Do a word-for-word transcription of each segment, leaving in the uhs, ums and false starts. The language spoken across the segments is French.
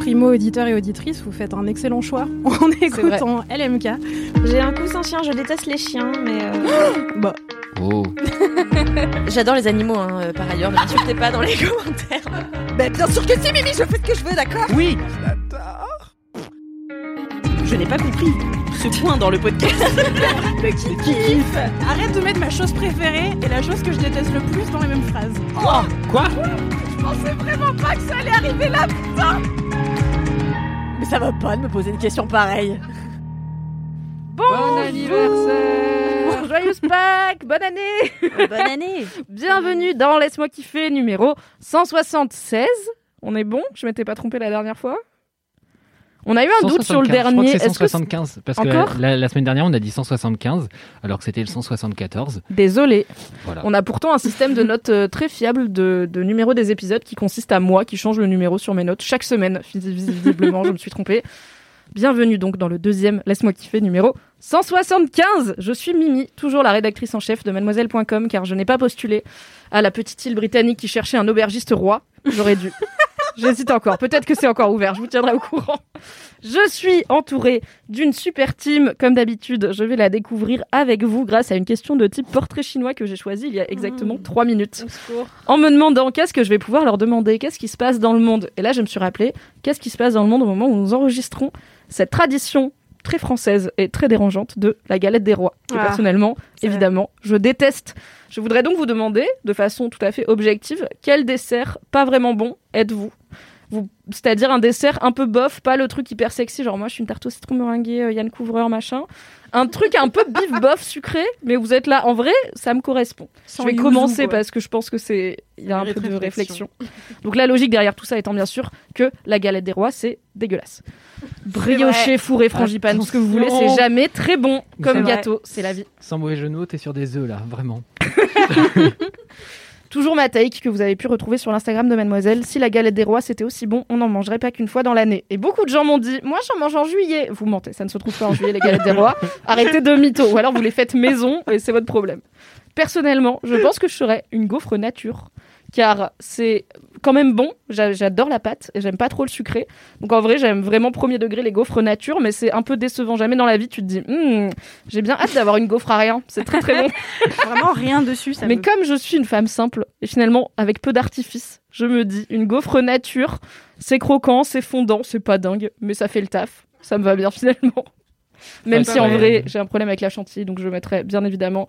Primo auditeurs et auditrices, vous faites un excellent choix en écoutant L M K. J'ai un cousin chien, je déteste les chiens, mais... Euh... bah. Oh. J'adore les animaux, hein, par ailleurs, mais n'insultez pas dans les commentaires. Mais bien sûr que si, Mimi, je fais ce que je veux, d'accord ? Oui. J'adore. Je n'ai pas compris ce point dans le podcast. Le kiff. Arrête de mettre ma chose préférée et la chose que je déteste le plus dans les mêmes phrases. Quoi ? Quoi ? Je pensais vraiment pas que ça allait arriver là, putain. Mais ça va pas de me poser une question pareille. Bon, bon anniversaire. Joyeuse Pâques. Bonne année. Bonne année. Bienvenue dans Laisse-moi kiffer numéro cent soixante-seize. On est bon ? Je m'étais pas trompée la dernière fois. On a eu un doute sur le dernier. Je crois que c'est cent soixante-quinze. Que... Parce Encore que la, la semaine dernière, on a dit cent soixante-quinze, alors que c'était le cent soixante-quatorze. Désolé. Voilà. On a pourtant un système de notes euh, très fiable de, de numéro des épisodes qui consiste à moi qui change le numéro sur mes notes chaque semaine. Visiblement, je me suis trompée. Bienvenue donc dans le deuxième Laisse-moi kiffer numéro cent soixante-quinze. Je suis Mimi, toujours la rédactrice en chef de Mademoiselle point com, car je n'ai pas postulé à la petite île britannique qui cherchait un aubergiste roi. J'aurais dû... J'hésite encore. Peut-être que c'est encore ouvert. Je vous tiendrai au courant. Je suis entourée d'une super team. Comme d'habitude, je vais la découvrir avec vous grâce à une question de type portrait chinois que j'ai choisie il y a exactement trois mmh, minutes. En me demandant qu'est-ce que je vais pouvoir leur demander, qu'est-ce qui se passe dans le monde. Et là, je me suis rappelée qu'est-ce qui se passe dans le monde au moment où nous enregistrons cette tradition très française et très dérangeante de la galette des rois, que ah, personnellement, évidemment, vrai. je déteste. Je voudrais donc vous demander, de façon tout à fait objective, quel dessert pas vraiment bon êtes-vous ? Vous, c'est-à-dire un dessert un peu bof, pas le truc hyper sexy, genre moi je suis une tarte au citron meringuée, euh, Yann Couvreur, machin. Un truc un peu bif bof sucré, mais vous êtes là, en vrai, ça me correspond. Sans je vais commencer zoom, parce que je pense que c'est il y a un peu de réflexion. Donc la logique derrière tout ça étant bien sûr que la galette des rois, c'est dégueulasse. Brioché, fourré, frangipane, tout ce que vous voulez, c'est jamais très bon comme gâteau, c'est la vie. Sans mauvais jeu de mots, t'es sur des œufs là, vraiment. Toujours ma take que vous avez pu retrouver sur l'Instagram de Mademoiselle. Si la galette des rois c'était aussi bon, on n'en mangerait pas qu'une fois dans l'année. Et beaucoup de gens m'ont dit, moi j'en mange en juillet. Vous mentez, ça ne se trouve pas en juillet les galettes des rois. Arrêtez de mytho. Ou alors vous les faites maison et c'est votre problème. Personnellement, je pense que je serais une gaufre nature. Car c'est quand même bon. J'a- j'adore la pâte et j'aime pas trop le sucré. Donc en vrai, j'aime vraiment premier degré les gaufres nature, mais c'est un peu décevant. Jamais dans la vie, tu te dis, hm, j'ai bien hâte d'avoir une gaufre à rien. C'est très très bon. Vraiment rien dessus. Ça mais me... comme je suis une femme simple et finalement avec peu d'artifice, je me dis, une gaufre nature, c'est croquant, c'est fondant, c'est pas dingue, mais ça fait le taf. Ça me va bien finalement. Même si en vrai, j'ai un problème avec la chantilly, donc je mettrais bien évidemment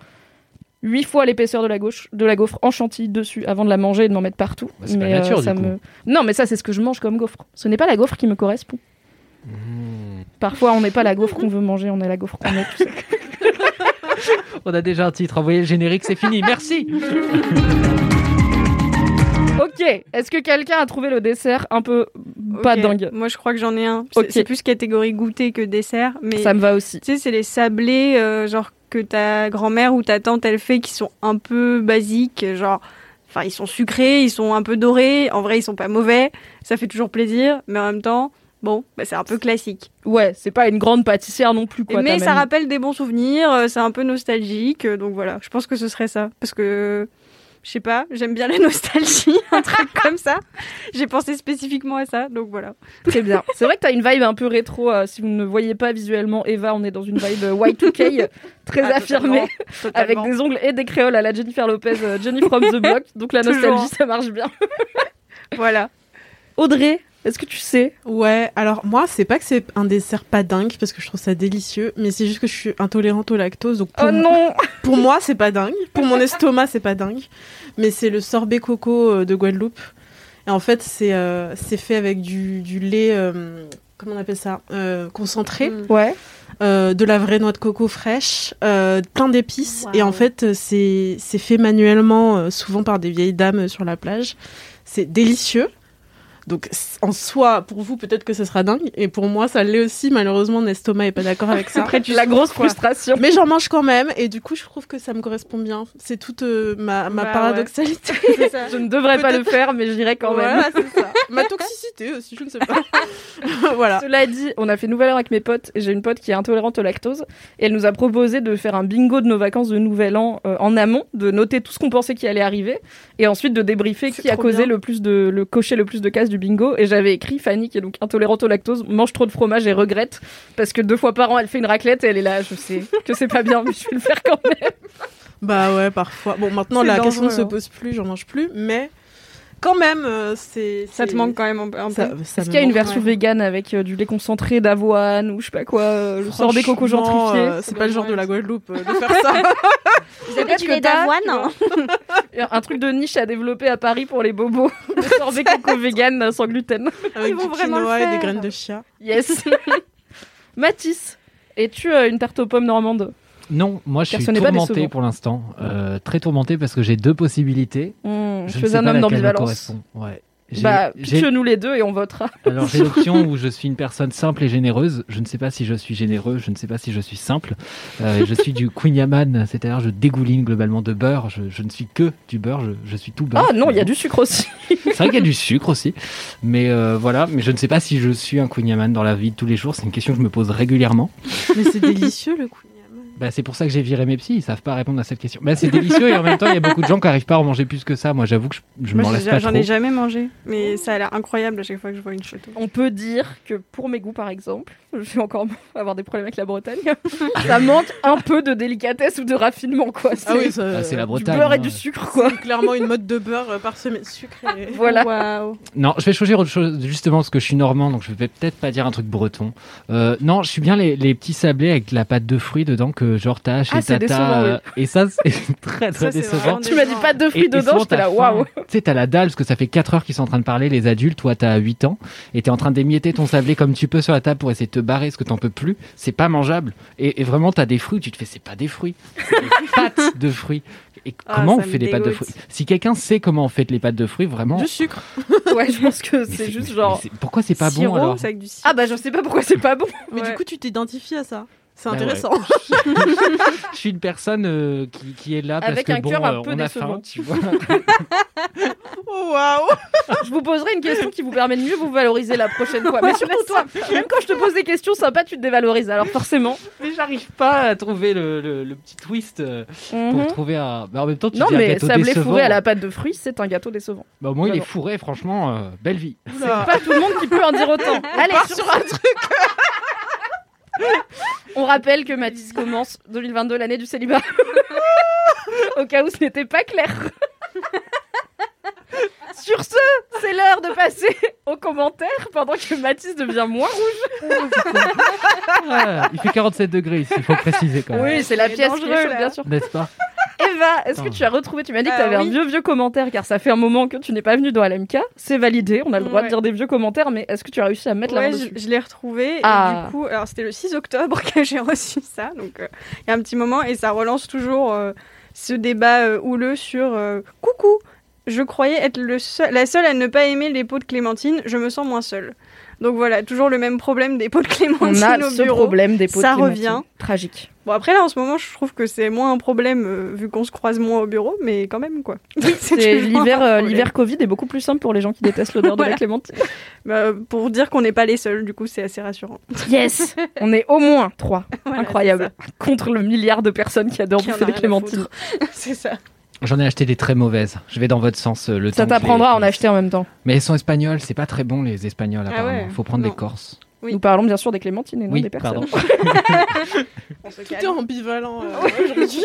huit fois l'épaisseur de la, gauche, de la gaufre en chantilly dessus avant de la manger et de m'en mettre partout. Bah, c'est mais pas la nature, euh, ça du coup. Me... Non, mais ça, c'est ce que je mange comme gaufre. Ce n'est pas la gaufre qui me correspond. Mmh. Parfois, on n'est pas la gaufre qu'on veut manger, on est la gaufre qu'on est. Tout ça. On a déjà un titre. Envoyez le générique, c'est fini. Merci. Ok. Est-ce que quelqu'un a trouvé le dessert un peu pas okay. dingue ? Moi, je crois que j'en ai un. C'est, okay. c'est plus catégorie goûter que dessert. Mais ça me va aussi. Tu sais, c'est les sablés, euh, genre... que ta grand-mère ou ta tante elle fait qui sont un peu basiques, genre enfin ils sont sucrés, ils sont un peu dorés, en vrai ils sont pas mauvais, ça fait toujours plaisir, mais en même temps bon bah, c'est un peu classique. Ouais, c'est pas une grande pâtissière non plus quoi. Mais ça même... rappelle des bons souvenirs, c'est un peu nostalgique, donc voilà, je pense que ce serait ça, parce que je sais pas, j'aime bien la nostalgie, un truc comme ça. J'ai pensé spécifiquement à ça, donc voilà. Très bien. C'est vrai que t'as une vibe un peu rétro. Euh, si vous ne voyez pas visuellement Eva, on est dans une vibe Y deux K très ah, affirmée, totalement, totalement. Avec des ongles et des créoles à la Jennifer Lopez, euh, Jenny from the Block. Donc la nostalgie, toujours, ça marche bien. Voilà. Audrey, est-ce que tu sais ? Ouais, alors moi, c'est pas que c'est un dessert pas dingue, parce que je trouve ça délicieux, mais c'est juste que je suis intolérante au lactose, donc pour, oh non pour moi, c'est pas dingue. Pour mon estomac, c'est pas dingue. Mais c'est le sorbet coco de Guadeloupe. Et en fait, c'est, euh, c'est fait avec du, du lait... Euh, comment on appelle ça, euh, concentré, mmh. ouais. euh, de la vraie noix de coco fraîche, euh, plein d'épices. Wow. Et en fait, c'est, c'est fait manuellement, euh, souvent par des vieilles dames sur la plage. C'est délicieux. Donc, en soi, pour vous, peut-être que ce sera dingue. Et pour moi, ça l'est aussi. Malheureusement, l'estomac n'est pas d'accord avec ça. Après, tu la grosse quoi. Frustration. Mais j'en mange quand même. Et du coup, je trouve que ça me correspond bien. C'est toute euh, ma, ma bah, paradoxalité. Ouais. Je ne devrais peut-être... pas le faire, mais j'irai quand ouais, même. C'est ça. Ma toxicité aussi, je ne sais pas. Voilà. Cela dit, on a fait Nouvelle Heure avec mes potes. J'ai une pote qui est intolérante au lactose. Et elle nous a proposé de faire un bingo de nos vacances de Nouvel An euh, en amont, de noter tout ce qu'on pensait qui allait arriver. Et ensuite, de débriefer c'est qui a causé bien. le plus de... le coché le plus de cases du bingo, et j'avais écrit Fanny, qui est donc intolérante au lactose, mange trop de fromage et regrette parce que deux fois par an elle fait une raclette et elle est là, je sais que c'est pas bien mais je vais le faire quand même. Bah ouais, parfois. Bon, maintenant c'est la question ne se pose plus, j'en mange plus, mais quand même c'est, c'est... ça te manque quand même un peu. Ça, ça est-ce qu'il y a une version ouais. végane avec euh, du lait concentré d'avoine ou je sais pas quoi, euh, le sorbet coco gentrifié, euh, c'est, c'est pas le genre ouais. de la Guadeloupe euh, de faire ça. Vous avez du lait d'avoine, hein. Un truc de niche à développer à Paris pour les bobos, le sorbet coco vegan sans gluten avec du quinoa et des graines de chia. Yes. Mathis, es-tu euh, une tarte aux pommes normande? Non, moi je Personne suis tourmentée pour l'instant, euh, très tourmentée parce que j'ai deux possibilités. Mmh, je je fais un homme d'ambivalence. Ouais. Bah, pitche-nous les deux et on votera. Alors j'ai l'option où je suis une personne simple et généreuse. Je ne sais pas si je suis généreux, je ne sais pas si je suis simple. Euh, je suis du quignaman, c'est-à-dire je dégouline globalement de beurre. Je, je ne suis que du beurre, je, je suis tout beurre. Ah non, il y a du sucre aussi. C'est vrai qu'il y a du sucre aussi. Mais euh, voilà, mais je ne sais pas si je suis un quignaman dans la vie de tous les jours. C'est une question que je me pose régulièrement. Mais c'est délicieux le quignaman. Bah, c'est pour ça que j'ai viré mes psys, ils savent pas répondre à cette question. Bah, c'est délicieux et en même temps, il y a beaucoup de gens qui n'arrivent pas à en manger plus que ça. Moi, j'avoue que je, je Moi, m'en laisse pas j'en trop. J'en ai jamais mangé, mais ça a l'air incroyable à chaque fois que je vois une photo. On peut dire que pour mes goûts, par exemple, je vais encore avoir des problèmes avec la Bretagne, ça manque un peu de délicatesse ou de raffinement, quoi. C'est, ah oui, ça, bah, c'est la Bretagne. Du beurre hein. et du sucre, quoi. C'est clairement une mode de beurre parsemée de sucre. Et... Voilà. Wow. Non, je vais choisir autre chose, justement, parce que je suis normand, donc je vais peut-être pas dire un truc breton. Euh, non, je suis bien les, les petits sablés avec de la pâte de fruits dedans que genre t'as ah, et tata euh, oui. et ça c'est très très ça, c'est décevant. Tu m'as dit pas de fruits et, dedans, j'étais là waouh. Tu sais, t'as la dalle parce que ça fait quatre heures qu'ils sont en train de parler les adultes, toi t'as huit ans et t'es en train d'émietter ton sablé comme tu peux sur la table pour essayer de te barrer parce que t'en peux plus, c'est pas mangeable et, et vraiment t'as des fruits, tu te fais c'est pas des fruits, c'est des pâtes de fruits. Et ah, comment on fait des pâtes de fruits? Si quelqu'un sait comment on fait les pâtes de fruits, vraiment. Du sucre. Ouais, je pense que c'est, c'est juste mais, genre mais c'est, pourquoi c'est pas sirop, bon alors avec du sirop. Ah bah je sais pas pourquoi c'est pas bon. Mais du coup tu t'identifies à ça. C'est bah intéressant. Ouais. Je suis une personne euh, qui, qui est là avec parce que bon, euh, on a faim, tu vois. Oh, waouh. Je vous poserai une question qui vous permet de mieux vous valoriser la prochaine fois. Mais surtout toi, même quand je te pose des questions sympas, tu te dévalorises. Alors forcément. Mais j'arrive pas à trouver le, le, le petit twist euh, mm-hmm. pour trouver un. Bah, en même temps, tu non, dis un gâteau décevant. Non mais sablé fourré à la pâte de fruits, c'est un gâteau décevant. Bah au moins il est fourré, franchement, euh, belle vie. C'est pas tout le monde qui peut en dire autant. Allez sur, sur un truc. On rappelle que Mathis commence deux mille vingt-deux l'année du célibat. Au cas où ce n'était pas clair. Sur ce, c'est l'heure de passer aux commentaires pendant que Mathis devient moins rouge. Ah, il fait quarante-sept degrés ici, il faut préciser quand même. Oui, c'est la pièce qui est chaude, bien sûr. N'est-ce pas ? Eva, est-ce que tu as retrouvé, tu m'as dit que tu avais euh, oui. un vieux, vieux commentaire, car ça fait un moment que tu n'es pas venue dans L M K. C'est validé, on a le droit ouais. de dire des vieux commentaires, mais est-ce que tu as réussi à mettre ouais, la main dessus ? Je, je l'ai retrouvé, ah. et du coup, alors c'était le six octobre que j'ai reçu ça, donc il euh, y a un petit moment, et ça relance toujours euh, ce débat euh, houleux sur euh, « Coucou, je croyais être le seul, la seule à ne pas aimer les pots de clémentine, je me sens moins seule ». Donc voilà, toujours le même problème des pots de clémentine. On a au ce bureau. Problème des pots ça de clémentine. Ça revient. Tragique. Bon, après, là, en ce moment, je trouve que c'est moins un problème euh, vu qu'on se croise moins au bureau, mais quand même, quoi. Oui, c'est c'est l'hiver, euh, l'hiver Covid est beaucoup plus simple pour les gens qui détestent l'odeur voilà. de la clémentine. Bah, pour dire qu'on n'est pas les seuls, du coup, c'est assez rassurant. Yes. On est au moins trois. Voilà, incroyable. Contre le milliard de personnes qui adorent bouffer des clémentines. C'est ça. J'en ai acheté des très mauvaises. Je vais dans votre sens euh, le temps. Ça t'apprendra à en acheter en même temps. Mais elles sont espagnoles, c'est pas très bon les espagnols apparemment. Ah ouais. Faut prendre non. des corses. Oui. Nous parlons bien sûr des clémentines et non oui, des personnes. On se tout calme. Est ambivalent euh, aujourd'hui.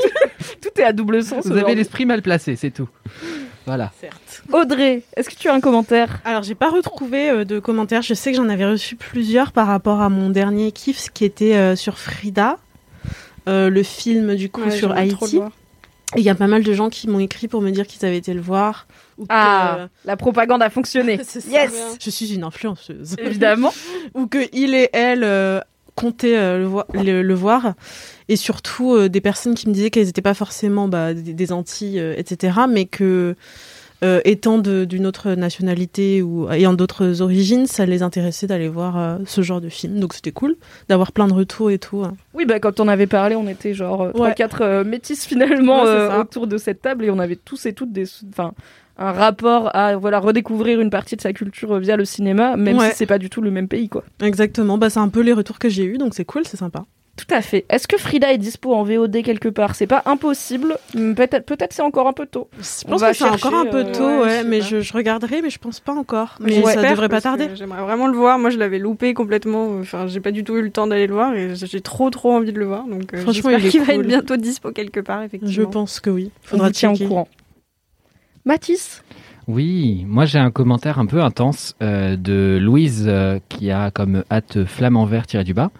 Tout est à double sens. Vous aujourd'hui. Avez l'esprit mal placé, c'est tout. Voilà. Certes. Audrey, est-ce que tu as un commentaire ? Alors, j'ai pas retrouvé euh, de commentaire. Je sais que j'en avais reçu plusieurs par rapport à mon dernier kiff, qui était euh, sur Frida, euh, le film du coup ouais, sur Haïti. Il y a pas mal de gens qui m'ont écrit pour me dire qu'ils avaient été le voir. Ou ah, que, euh... la propagande a fonctionné. Yes, bien. Je suis une influenceuse. Évidemment. Ou qu'il et elle euh, comptaient euh, le, vo- le, le voir. Et surtout, euh, des personnes qui me disaient qu'elles n'étaient pas forcément bah, des, des Antilles, euh, et cetera. Mais que, euh, étant de, d'une autre nationalité ou ayant d'autres origines, ça les intéressait d'aller voir euh, ce genre de film. Donc c'était cool d'avoir plein de retours et tout. Hein. Oui, bah, quand on avait parlé, on était genre trois quatre ouais. euh, métisses finalement ouais, euh, autour de cette table. Et on avait tous et toutes des... Enfin, un rapport à voilà, redécouvrir une partie de sa culture via le cinéma, même ouais. si c'est pas du tout le même pays, quoi. Exactement, bah, c'est un peu les retours que j'ai eus, donc c'est cool, c'est sympa. Tout à fait. Est-ce que Frida est dispo en V O D quelque part ? C'est pas impossible, peut-être, peut-être c'est encore un peu tôt. Je pense que c'est encore un peu tôt, euh, ouais, ouais, mais je, je regarderai, mais je pense pas encore. Mais ouais, ça devrait pas tarder. J'aimerais vraiment le voir, moi je l'avais loupé complètement, enfin j'ai pas du tout eu le temps d'aller le voir et j'ai trop trop envie de le voir, donc euh, franchement, j'espère il qu'il cool. va être bientôt dispo quelque part, effectivement. Je pense que oui, faudra checker. Mathis ? Oui, moi j'ai un commentaire un peu intense euh, de Louise euh, qui a comme hâte flamand vert tiré du bas,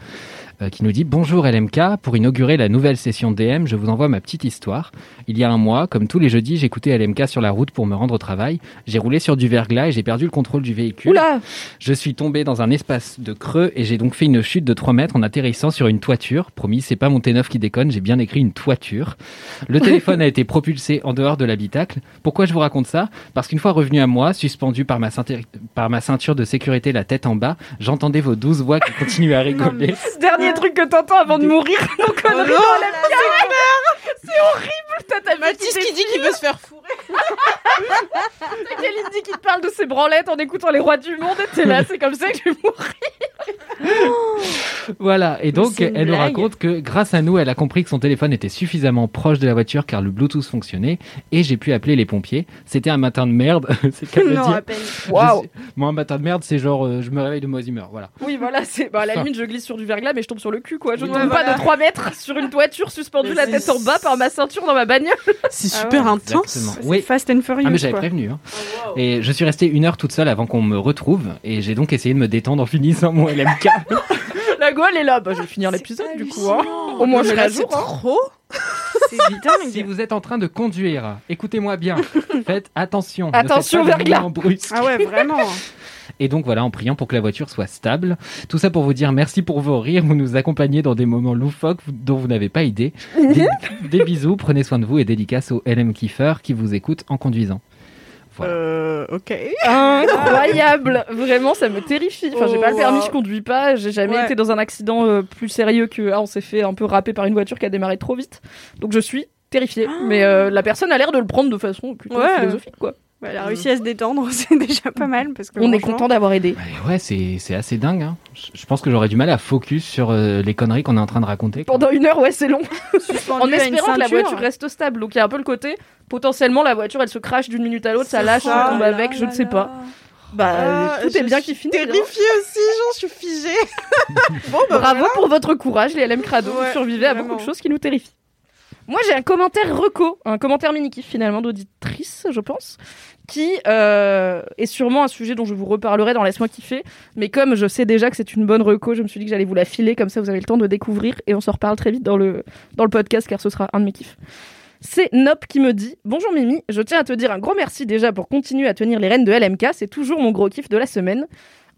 euh, qui nous dit « Bonjour L M K, pour inaugurer la nouvelle session D M, je vous envoie ma petite histoire. Il y a un mois, comme tous les jeudis, j'écoutais L M K sur la route pour me rendre au travail. J'ai roulé sur du verglas et j'ai perdu le contrôle du véhicule. Oula ! Je suis tombé dans un espace de creux et j'ai donc fait une chute de trois mètres en atterrissant sur une toiture. Promis, c'est pas mon T neuf qui déconne, j'ai bien écrit une toiture. Le téléphone a été propulsé en dehors de l'habitacle. Pourquoi je vous raconte ça ? Parce qu'une fois revenu à moi, suspendu par ma, ceinture, par ma ceinture de sécurité, la tête en bas, j'entendais vos douze voix qui continuaient à rigoler. Non, mais... Dernier truc que t'entends avant de mourir, nos conneries oh dans la pierre. C'est horrible. T'as Mathis qui dit qu'il veut se faire fourrer. T'as Kalindi qui te parle de ses branlettes en écoutant les rois du monde. Et t'es là, c'est comme ça que je vais mourir. Voilà, et donc elle blague. Nous raconte que grâce à nous, elle a compris que son téléphone était suffisamment proche de la voiture car le Bluetooth fonctionnait et j'ai pu appeler les pompiers. C'était un matin de merde. C'est qu'à non, dire. Waouh. Suis... Moi, un matin de merde, c'est genre euh, je me réveille de mauvaise humeur. Voilà. Oui, voilà, c'est... Bah, à la limite, je glisse sur du verglas, mais je tombe sur le cul, quoi. Je ne oui, tombe voilà. pas de trois mètres sur une toiture suspendue mais la tête en bas par ma ceinture dans ma bagnole. C'est super ah ouais. intense. Oui. C'est Fast and Furious. Ah, mais j'avais quoi. prévenu. Hein. Oh, wow. Et je suis restée une heure toute seule avant qu'on me retrouve et j'ai donc essayé de me détendre en finissant mon L M K. La gueule est là. Bah, je vais finir c'est l'épisode du coup. Hein. Au moins, je serai à jour. C'est trop. C'est vital, si vous êtes en train de conduire, écoutez-moi bien. Faites attention. Attention, verglas. Ah ouais, vraiment. Et donc voilà, en priant pour que la voiture soit stable. Tout ça pour vous dire merci pour vos rires. Vous nous accompagnez dans des moments loufoques dont vous n'avez pas idée. Des, des bisous, prenez soin de vous et dédicace au L M Kiffer qui vous écoute en conduisant. Voilà. Euh, ok. Incroyable. Vraiment, ça me terrifie. Enfin, j'ai pas le permis, je conduis pas. J'ai jamais ouais. été dans un accident euh, plus sérieux que. Ah, on s'est fait un peu râper par une voiture qui a démarré trop vite. Donc je suis terrifiée. Ah. Mais euh, la personne a l'air de le prendre de façon plutôt ouais. philosophique, quoi. Bah, elle a réussi à se détendre, c'est déjà pas mal. Parce que on est content d'avoir aidé. Bah ouais, c'est, c'est assez dingue. Hein. Je, je pense que j'aurais du mal à focus sur euh, les conneries qu'on est en train de raconter. Pendant quoi. Une heure, ouais, c'est long. En espérant que la voiture reste stable. Donc il y a un peu le côté, potentiellement, la voiture, elle se crache d'une minute à l'autre, c'est ça lâche, on tombe avec, là, je ne sais pas. Bah, tout est bien qui finit. Je suis terrifiée aussi, genre, je suis figée. Bon, bah, bravo voilà. pour votre courage, les L M Crado. Ouais, vous survivez vraiment. À beaucoup de choses qui nous terrifient. Moi, j'ai un commentaire reco, un commentaire mini-kiff finalement d'auditrice, je pense, qui euh, est sûrement un sujet dont je vous reparlerai dans Laisse-moi kiffer, mais comme je sais déjà que c'est une bonne reco, je me suis dit que j'allais vous la filer, comme ça vous avez le temps de découvrir, et on s'en reparle très vite dans le, dans le podcast, car ce sera un de mes kiffs. C'est Nop qui me dit « Bonjour Mimi, je tiens à te dire un gros merci déjà pour continuer à tenir les rênes de L M K, c'est toujours mon gros kiff de la semaine. »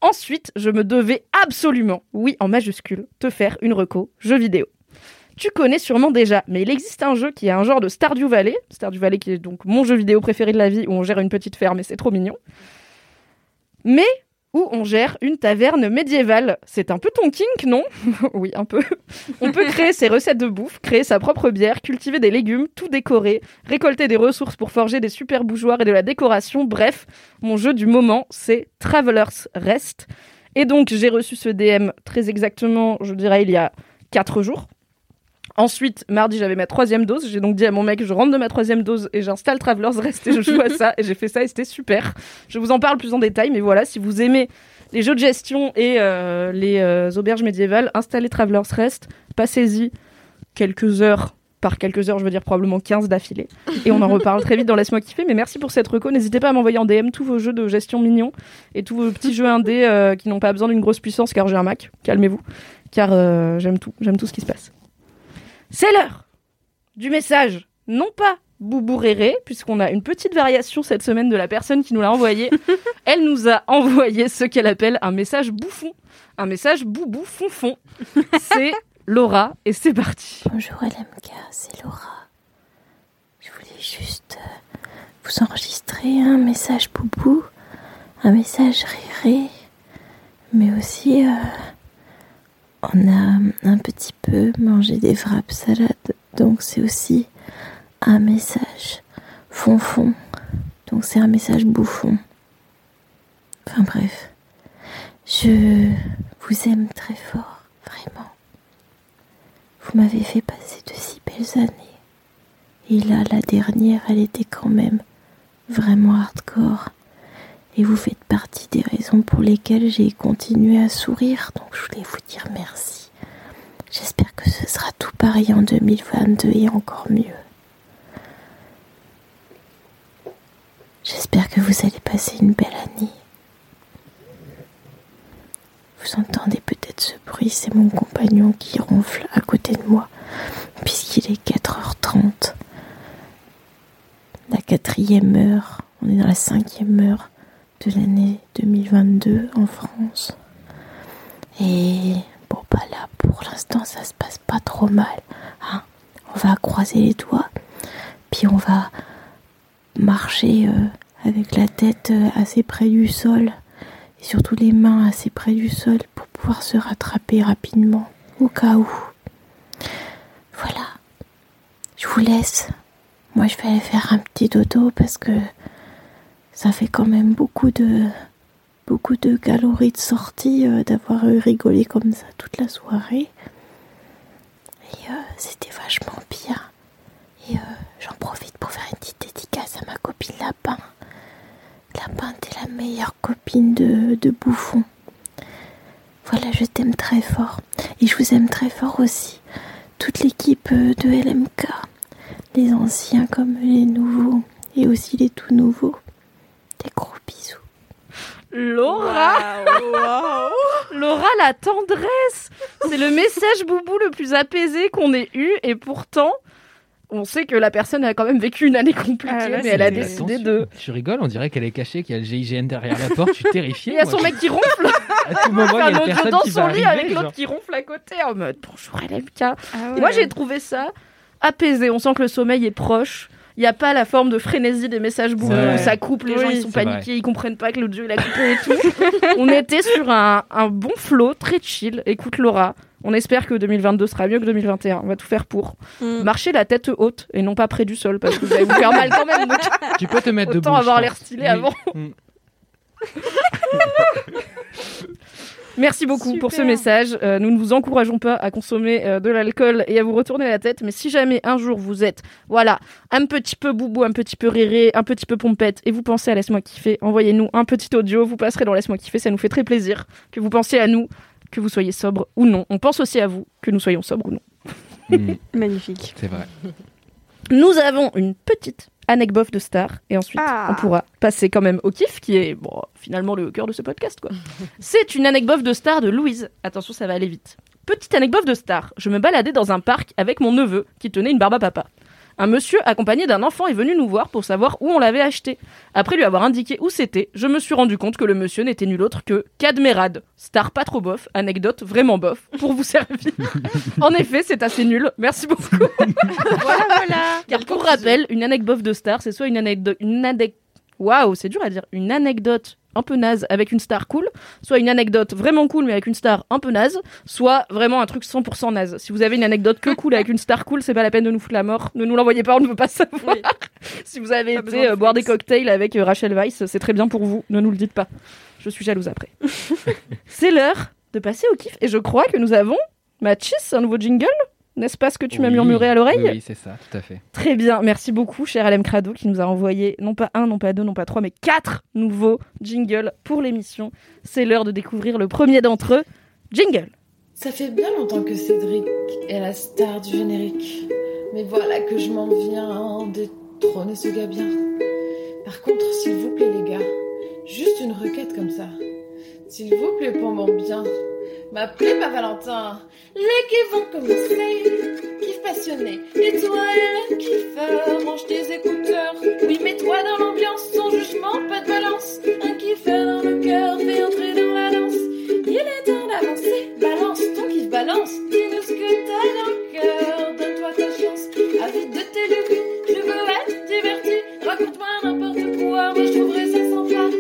Ensuite, je me devais absolument, oui en majuscule, te faire une reco jeu vidéo. Tu connais sûrement déjà, mais il existe un jeu qui est un genre de Stardew Valley. Stardew Valley qui est donc mon jeu vidéo préféré de la vie, où on gère une petite ferme et c'est trop mignon. Mais où on gère une taverne médiévale. C'est un peu ton kink, non ? Oui, un peu. On peut créer ses recettes de bouffe, créer sa propre bière, cultiver des légumes, tout décorer, récolter des ressources pour forger des super bougeoirs et de la décoration. Bref, mon jeu du moment, c'est Traveller's Rest. Et donc, j'ai reçu ce D M très exactement, je dirais, il y a quatre jours. Ensuite, mardi, j'avais ma troisième dose. J'ai donc dit à mon mec, je rentre de ma troisième dose et j'installe Traveller's Rest et je joue à ça. Et j'ai fait ça et c'était super. Je vous en parle plus en détail. Mais voilà, si vous aimez les jeux de gestion et euh, les euh, auberges médiévales, installez Traveller's Rest. Passez-y quelques heures. Par quelques heures, je veux dire probablement quinze d'affilée. Et on en reparle très vite dans Laisse-moi kiffer. Mais merci pour cette reco. N'hésitez pas à m'envoyer en D M tous vos jeux de gestion mignons et tous vos petits jeux indés euh, qui n'ont pas besoin d'une grosse puissance car j'ai un Mac. Calmez-vous. Car euh, j'aime tout. J'aime tout ce qui se passe. C'est l'heure du message, non pas Boubouréré, puisqu'on a une petite variation cette semaine de la personne qui nous l'a envoyé. Elle nous a envoyé ce qu'elle appelle un message bouffon, un message boubou fonfon. C'est Laura et c'est parti. Bonjour L M K, c'est Laura. Je voulais juste vous enregistrer un message boubou, un message riré, mais aussi euh, on a un petit peu mangé des wraps salades, donc c'est aussi un message fonfon, donc c'est un message bouffon. Enfin bref, je vous aime très fort, vraiment. Vous m'avez fait passer de si belles années. Et là, la dernière, elle était quand même vraiment hardcore. Et vous faites partie des raisons pour lesquelles j'ai continué à sourire, donc je voulais vous dire merci. J'espère que ce sera tout pareil en deux mille vingt-deux et encore mieux. J'espère que vous allez passer une belle année. Vous entendez peut-être ce bruit, c'est mon compagnon qui ronfle à côté de moi, puisqu'il est quatre heures trente. La quatrième heure, on est dans la cinquième heure de l'année deux mille vingt-deux en France. Et bon, bah là, pour l'instant, ça se passe pas trop mal. Hein. On va croiser les doigts, puis on va marcher euh, avec la tête assez près du sol et surtout les mains assez près du sol pour pouvoir se rattraper rapidement au cas où. Voilà, je vous laisse. Moi je vais aller faire un petit dodo parce que ça fait quand même beaucoup de beaucoup de calories de sortie euh, d'avoir rigolé comme ça toute la soirée et euh, c'était vachement bien. Et euh, j'en profite pour faire une petite dédicace à ma copine Lapin. Lapin, t'es la meilleure copine de, de bouffon. Voilà, je t'aime très fort. Et je vous aime très fort aussi. Toute l'équipe de L M K. Les anciens comme les nouveaux. Et aussi les tout nouveaux. Des gros bisous. Laura, wow, wow. Laura, la tendresse. C'est le message boubou le plus apaisé qu'on ait eu. Et pourtant... on sait que la personne a quand même vécu une année compliquée, ah là, mais elle a décidé attention. de... Je rigole, on dirait qu'elle est cachée, qu'il y a le G I G N derrière la porte, je suis terrifiée. Il y a son mec qui ronfle. À tout moment, il y a une personne dans qui son lit arriver, avec genre. L'autre qui ronfle à côté, en mode bonjour L M K. Ah ouais. Et moi, j'ai trouvé ça apaisé. On sent que le sommeil est proche. Il n'y a pas la forme de frénésie des messages boubou, ça coupe, les oui, gens ils sont paniqués, vrai. Ils comprennent pas que l'autre jeu il a coupé et tout. On était sur un, un bon flow, très chill. Écoute Laura, on espère que deux mille vingt-deux sera mieux que deux mille vingt et un, on va tout faire pour. Mm. Marcher la tête haute et non pas près du sol parce que vous allez vous faire mal quand même. Donc, tu peux te mettre debout. Autant avoir l'air stylé oui. avant. Mm. Merci beaucoup Super. pour ce message. Euh, nous ne vous encourageons pas à consommer euh, de l'alcool et à vous retourner la tête. Mais si jamais un jour vous êtes, voilà, un petit peu boubou, un petit peu riré, un petit peu pompette et vous pensez à Laisse-moi kiffer, envoyez-nous un petit audio. Vous passerez dans Laisse-moi kiffer. Ça nous fait très plaisir que vous pensiez à nous, que vous soyez sobre ou non. On pense aussi à vous, que nous soyons sobres ou non. Mmh. Magnifique. C'est vrai. Nous avons une petite anecdote de star et ensuite ah. on pourra passer quand même au kiff qui est bon, finalement le cœur de ce podcast quoi. C'est une anecdote de star de Louise. Attention, ça va aller vite. Petite anecdote de star. Je me baladais dans un parc avec mon neveu qui tenait une barbe à papa. Un monsieur accompagné d'un enfant est venu nous voir pour savoir où on l'avait acheté. Après lui avoir indiqué où c'était, je me suis rendu compte que le monsieur n'était nul autre que Cadmerade. Star pas trop bof, anecdote vraiment bof, pour vous servir. En effet, c'est assez nul, merci beaucoup. Voilà, voilà. Car pour rappel, une anecdote de star, c'est soit une anecdote... Une anec... Waouh, c'est dur à dire. Une anecdote un peu naze avec une star cool, soit une anecdote vraiment cool mais avec une star un peu naze, soit vraiment un truc cent pour cent naze. Si vous avez une anecdote que cool avec une star cool, c'est pas la peine de nous foutre la mort. Ne nous l'envoyez pas, on ne veut pas savoir. Oui. Si vous avez été de euh, boire des cocktails avec euh, Rachel Weisz, c'est très bien pour vous. Ne nous le dites pas. Je suis jalouse après. C'est l'heure de passer au kiff. Et je crois que nous avons, Mathis, un nouveau jingle. N'est-ce pas ce que tu oui, m'as murmuré à l'oreille ? Oui, c'est ça, tout à fait. Très bien, merci beaucoup, cher L M Crado, qui nous a envoyé non pas un, non pas deux, non pas trois, mais quatre nouveaux jingles pour l'émission. C'est l'heure de découvrir le premier d'entre eux. Jingle ! Ça fait bien longtemps que Cédric est la star du générique. Mais voilà que je m'en viens détrôner ce gars bien. Par contre, s'il vous plaît, les gars, juste une requête comme ça. S'il vous plaît, pendant bien, Ma plume à Valentin, les qui vont commencer. Kiff passionné, et toi elle kiffeur, mange tes écouteurs. Oui, mets-toi dans l'ambiance, sans jugement, pas de balance. Un kiffeur dans le cœur, fais entrer dans la danse. Il est temps d'avancer, balance ton kiff, balance. Dis-nous ce que t'as dans le cœur, donne-toi ta chance. Avide de tes lubies, je veux être diverti. Raconte-moi n'importe quoi, moi je trouverais ça sympa.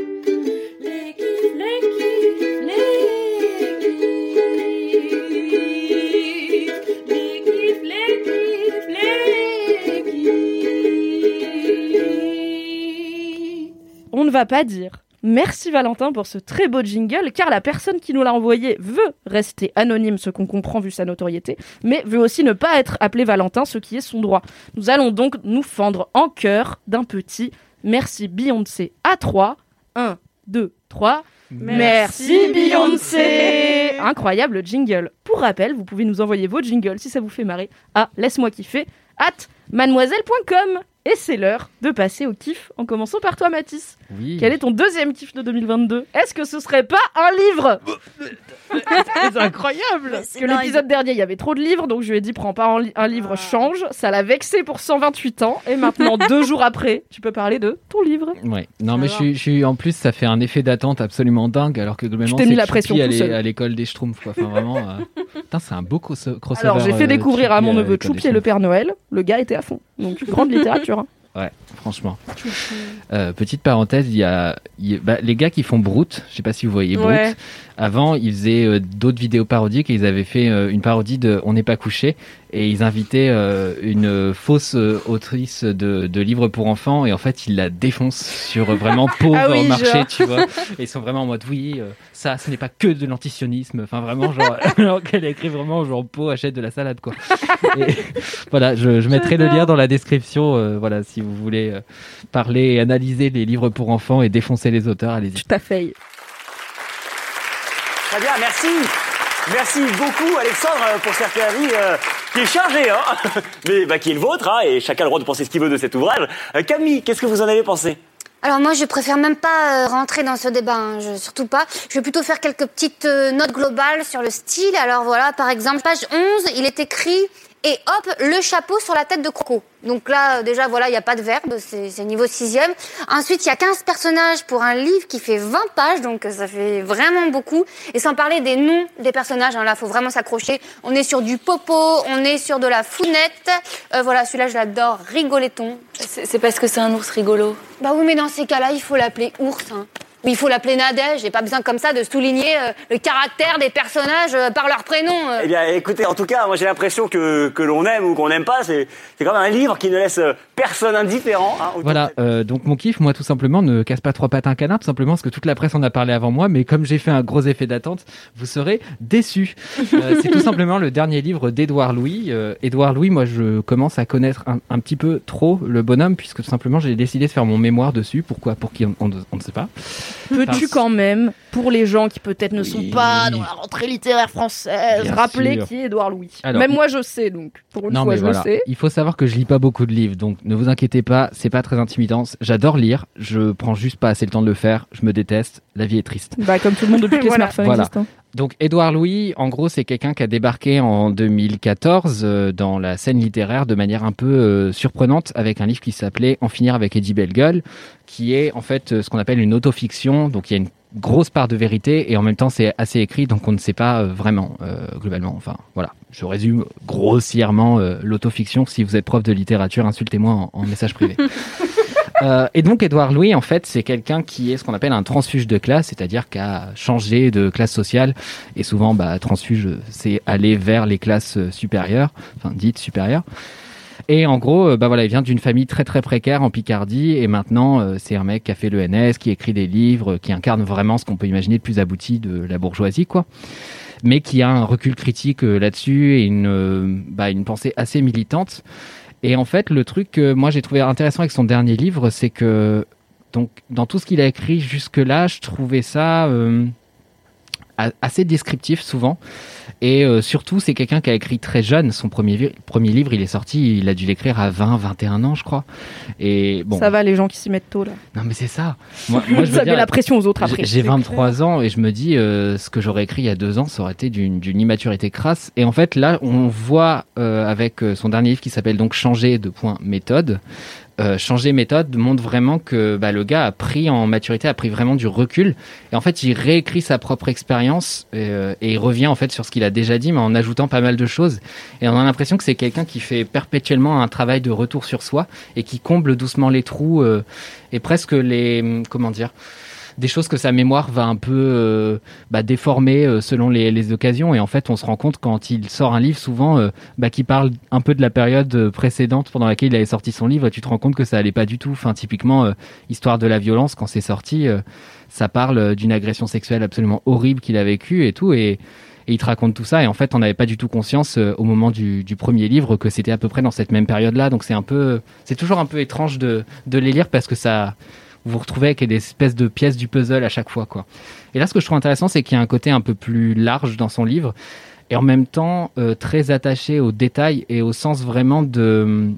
On ne va pas dire merci Valentin pour ce très beau jingle, car la personne qui nous l'a envoyé veut rester anonyme, ce qu'on comprend vu sa notoriété, mais veut aussi ne pas être appelé Valentin, ce qui est son droit. Nous allons donc nous fendre en chœur d'un petit merci Beyoncé à trois. un, deux, trois. Merci, merci Beyoncé. Incroyable jingle. Pour rappel, vous pouvez nous envoyer vos jingles si ça vous fait marrer à Laisse-moi kiffer at mademoiselle point com. Et c'est l'heure de passer au kiff, en commençant par toi, Mathis. Oui. Quel est ton deuxième kiff de deux mille vingt-deux ? Est-ce que ce serait pas un livre ? C'est incroyable ! Parce que l'épisode dernier, il y avait trop de livres, donc je lui ai dit, prends pas li- un livre, ah. change. Ça l'a vexé pour cent vingt-huit ans, et maintenant, deux jours après, tu peux parler de ton livre. Ouais. Non, mais je suis, je suis, en plus, ça fait un effet d'attente absolument dingue, alors que de même, c'est mis la pression à, l'é- à l'école des Schtroumpfs, quoi. Enfin, vraiment, euh... Putain, c'est un beau crossover. Alors, j'ai fait euh, découvrir à mon neveu Choupi et le Père Noël. Le gars était à fond. Donc, grande littérature. Ouais, franchement. Euh, petite parenthèse, il y a, y a bah, les gars qui font Brut, je sais pas si vous voyez Brut. Ouais. Avant, ils faisaient euh, d'autres vidéos parodiques et ils avaient fait euh, une parodie de On n'est pas couché et ils invitaient euh, une euh, fausse euh, autrice de, de livres pour enfants et en fait, ils la défoncent sur euh, vraiment pauvre ah oui, marché, genre. Tu vois. Et ils sont vraiment en mode oui, euh, ça, ce n'est pas que de l'antisionisme. Enfin, vraiment, genre, alors qu'elle écrit vraiment genre Pau achète de la salade, quoi. Et, voilà, je, je mettrai J'adore. le lien dans la description. Euh, voilà, si vous voulez euh, parler et analyser les livres pour enfants et défoncer les auteurs, allez-y. Tout à fait. Très bien, merci. Merci beaucoup, Alexandre, pour cette avis euh, qui est chargée, hein, mais bah, qui est le vôtre, hein, et chacun a le droit de penser ce qu'il veut de cet ouvrage. Euh, Camille, qu'est-ce que vous en avez pensé ? Alors moi, je préfère même pas rentrer dans ce débat, hein. Je, surtout pas. Je vais plutôt faire quelques petites notes globales sur le style. Alors voilà, par exemple, page onze, il est écrit... Et hop, le chapeau sur la tête de Croco. Donc là, déjà, voilà, il n'y a pas de verbe, c'est, c'est niveau sixième. Ensuite, il y a quinze personnages pour un livre qui fait vingt pages, donc ça fait vraiment beaucoup. Et sans parler des noms des personnages, hein, là, il faut vraiment s'accrocher. On est sur du popo, on est sur de la founette. Euh, voilà, celui-là, je l'adore, rigoléton. C'est, c'est parce que c'est un ours rigolo. Bah oui, mais dans ces cas-là, il faut l'appeler ours, hein. Oui, il faut l'appeler Nadège, j'ai pas besoin comme ça de souligner euh, le caractère des personnages euh, par leur prénom. Euh. Eh bien, écoutez, en tout cas, moi j'ai l'impression que, que l'on aime ou qu'on n'aime pas, c'est, c'est quand même un livre qui ne laisse personne indifférent. Hein, voilà, euh, donc mon kiff, moi tout simplement, ne casse pas trois pattes un canard, tout simplement parce que toute la presse en a parlé avant moi, mais comme j'ai fait un gros effet d'attente, vous serez déçus. Euh, c'est tout simplement le dernier livre d'Edouard Louis. Euh, Edouard Louis, moi je commence à connaître un, un petit peu trop le bonhomme, puisque tout simplement j'ai décidé de faire mon mémoire dessus. Pourquoi ? Pour qui ? on, on, on ne sait pas. Peux-tu quand même, pour les gens qui peut-être ne oui. sont pas dans la rentrée littéraire française, bien rappeler sûr. Qui est Edouard Louis ? Alors, même moi je sais, donc pour une non, fois je voilà. le sais. Il faut savoir que je lis pas beaucoup de livres, donc ne vous inquiétez pas, c'est pas très intimidant. J'adore lire, je prends juste pas assez le temps de le faire, je me déteste, la vie est triste. Bah comme tout le monde depuis que les smartphones voilà. existent. Donc Edouard Louis, en gros, c'est quelqu'un qui a débarqué en deux mille quatorze euh, dans la scène littéraire de manière un peu euh, surprenante avec un livre qui s'appelait « En finir avec Eddie Bellegueule », qui est en fait euh, ce qu'on appelle une autofiction, donc il y a une grosse part de vérité et en même temps c'est assez écrit donc on ne sait pas euh, vraiment euh, globalement, enfin voilà, je résume grossièrement euh, l'autofiction. Si vous êtes prof de littérature, insultez-moi en, en message privé. Euh, et donc Edouard Louis, en fait, c'est quelqu'un qui est ce qu'on appelle un transfuge de classe, c'est-à-dire qui a changé de classe sociale. Et souvent, bah, transfuge, c'est aller vers les classes supérieures, enfin dites supérieures. Et en gros, bah voilà, il vient d'une famille très très précaire en Picardie et maintenant euh, c'est un mec qui a fait l'E N S, qui écrit des livres, qui incarne vraiment ce qu'on peut imaginer de plus abouti de la bourgeoisie, quoi. Mais qui a un recul critique euh, là-dessus et une euh, bah une pensée assez militante. Et en fait, le truc que moi j'ai trouvé intéressant avec son dernier livre, c'est que donc dans tout ce qu'il a écrit jusque-là, je trouvais ça euh, assez descriptif souvent, et euh, surtout c'est quelqu'un qui a écrit très jeune. Son premier, vi- premier livre, il est sorti, il a dû l'écrire à vingt, vingt et un ans je crois, et bon, ça va les gens qui s'y mettent tôt là. Non mais c'est ça, moi, moi, je ça met la pression aux autres après. J'ai vingt-trois ans et je me dis euh, ce que j'aurais écrit il y a deux ans ça aurait été d'une, d'une immaturité crasse, et en fait là on voit euh, avec son dernier livre qui s'appelle donc Changer de point méthode, Euh, changer méthode montre vraiment que bah, le gars a pris en maturité, a pris vraiment du recul, et en fait il réécrit sa propre expérience et, euh, et il revient en fait sur ce qu'il a déjà dit mais en ajoutant pas mal de choses, et on a l'impression que c'est quelqu'un qui fait perpétuellement un travail de retour sur soi et qui comble doucement les trous euh, et presque les, comment dire, des choses que sa mémoire va un peu euh, bah, déformer euh, selon les, les occasions. Et en fait, on se rend compte quand il sort un livre, souvent, euh, bah, qui parle un peu de la période précédente pendant laquelle il avait sorti son livre, tu te rends compte que ça allait pas du tout. Enfin, typiquement, euh, Histoire de la violence, quand c'est sorti, euh, ça parle d'une agression sexuelle absolument horrible qu'il a vécue et tout. Et, et il te raconte tout ça. Et en fait, on n'avait pas du tout conscience euh, au moment du, du premier livre que c'était à peu près dans cette même période-là. Donc, c'est un peu, c'est toujours un peu étrange de, de les lire parce que ça... vous retrouvez avec des espèces de pièces du puzzle à chaque fois, quoi. Et là, ce que je trouve intéressant, c'est qu'il y a un côté un peu plus large dans son livre et en même temps euh, très attaché aux détails et au sens vraiment de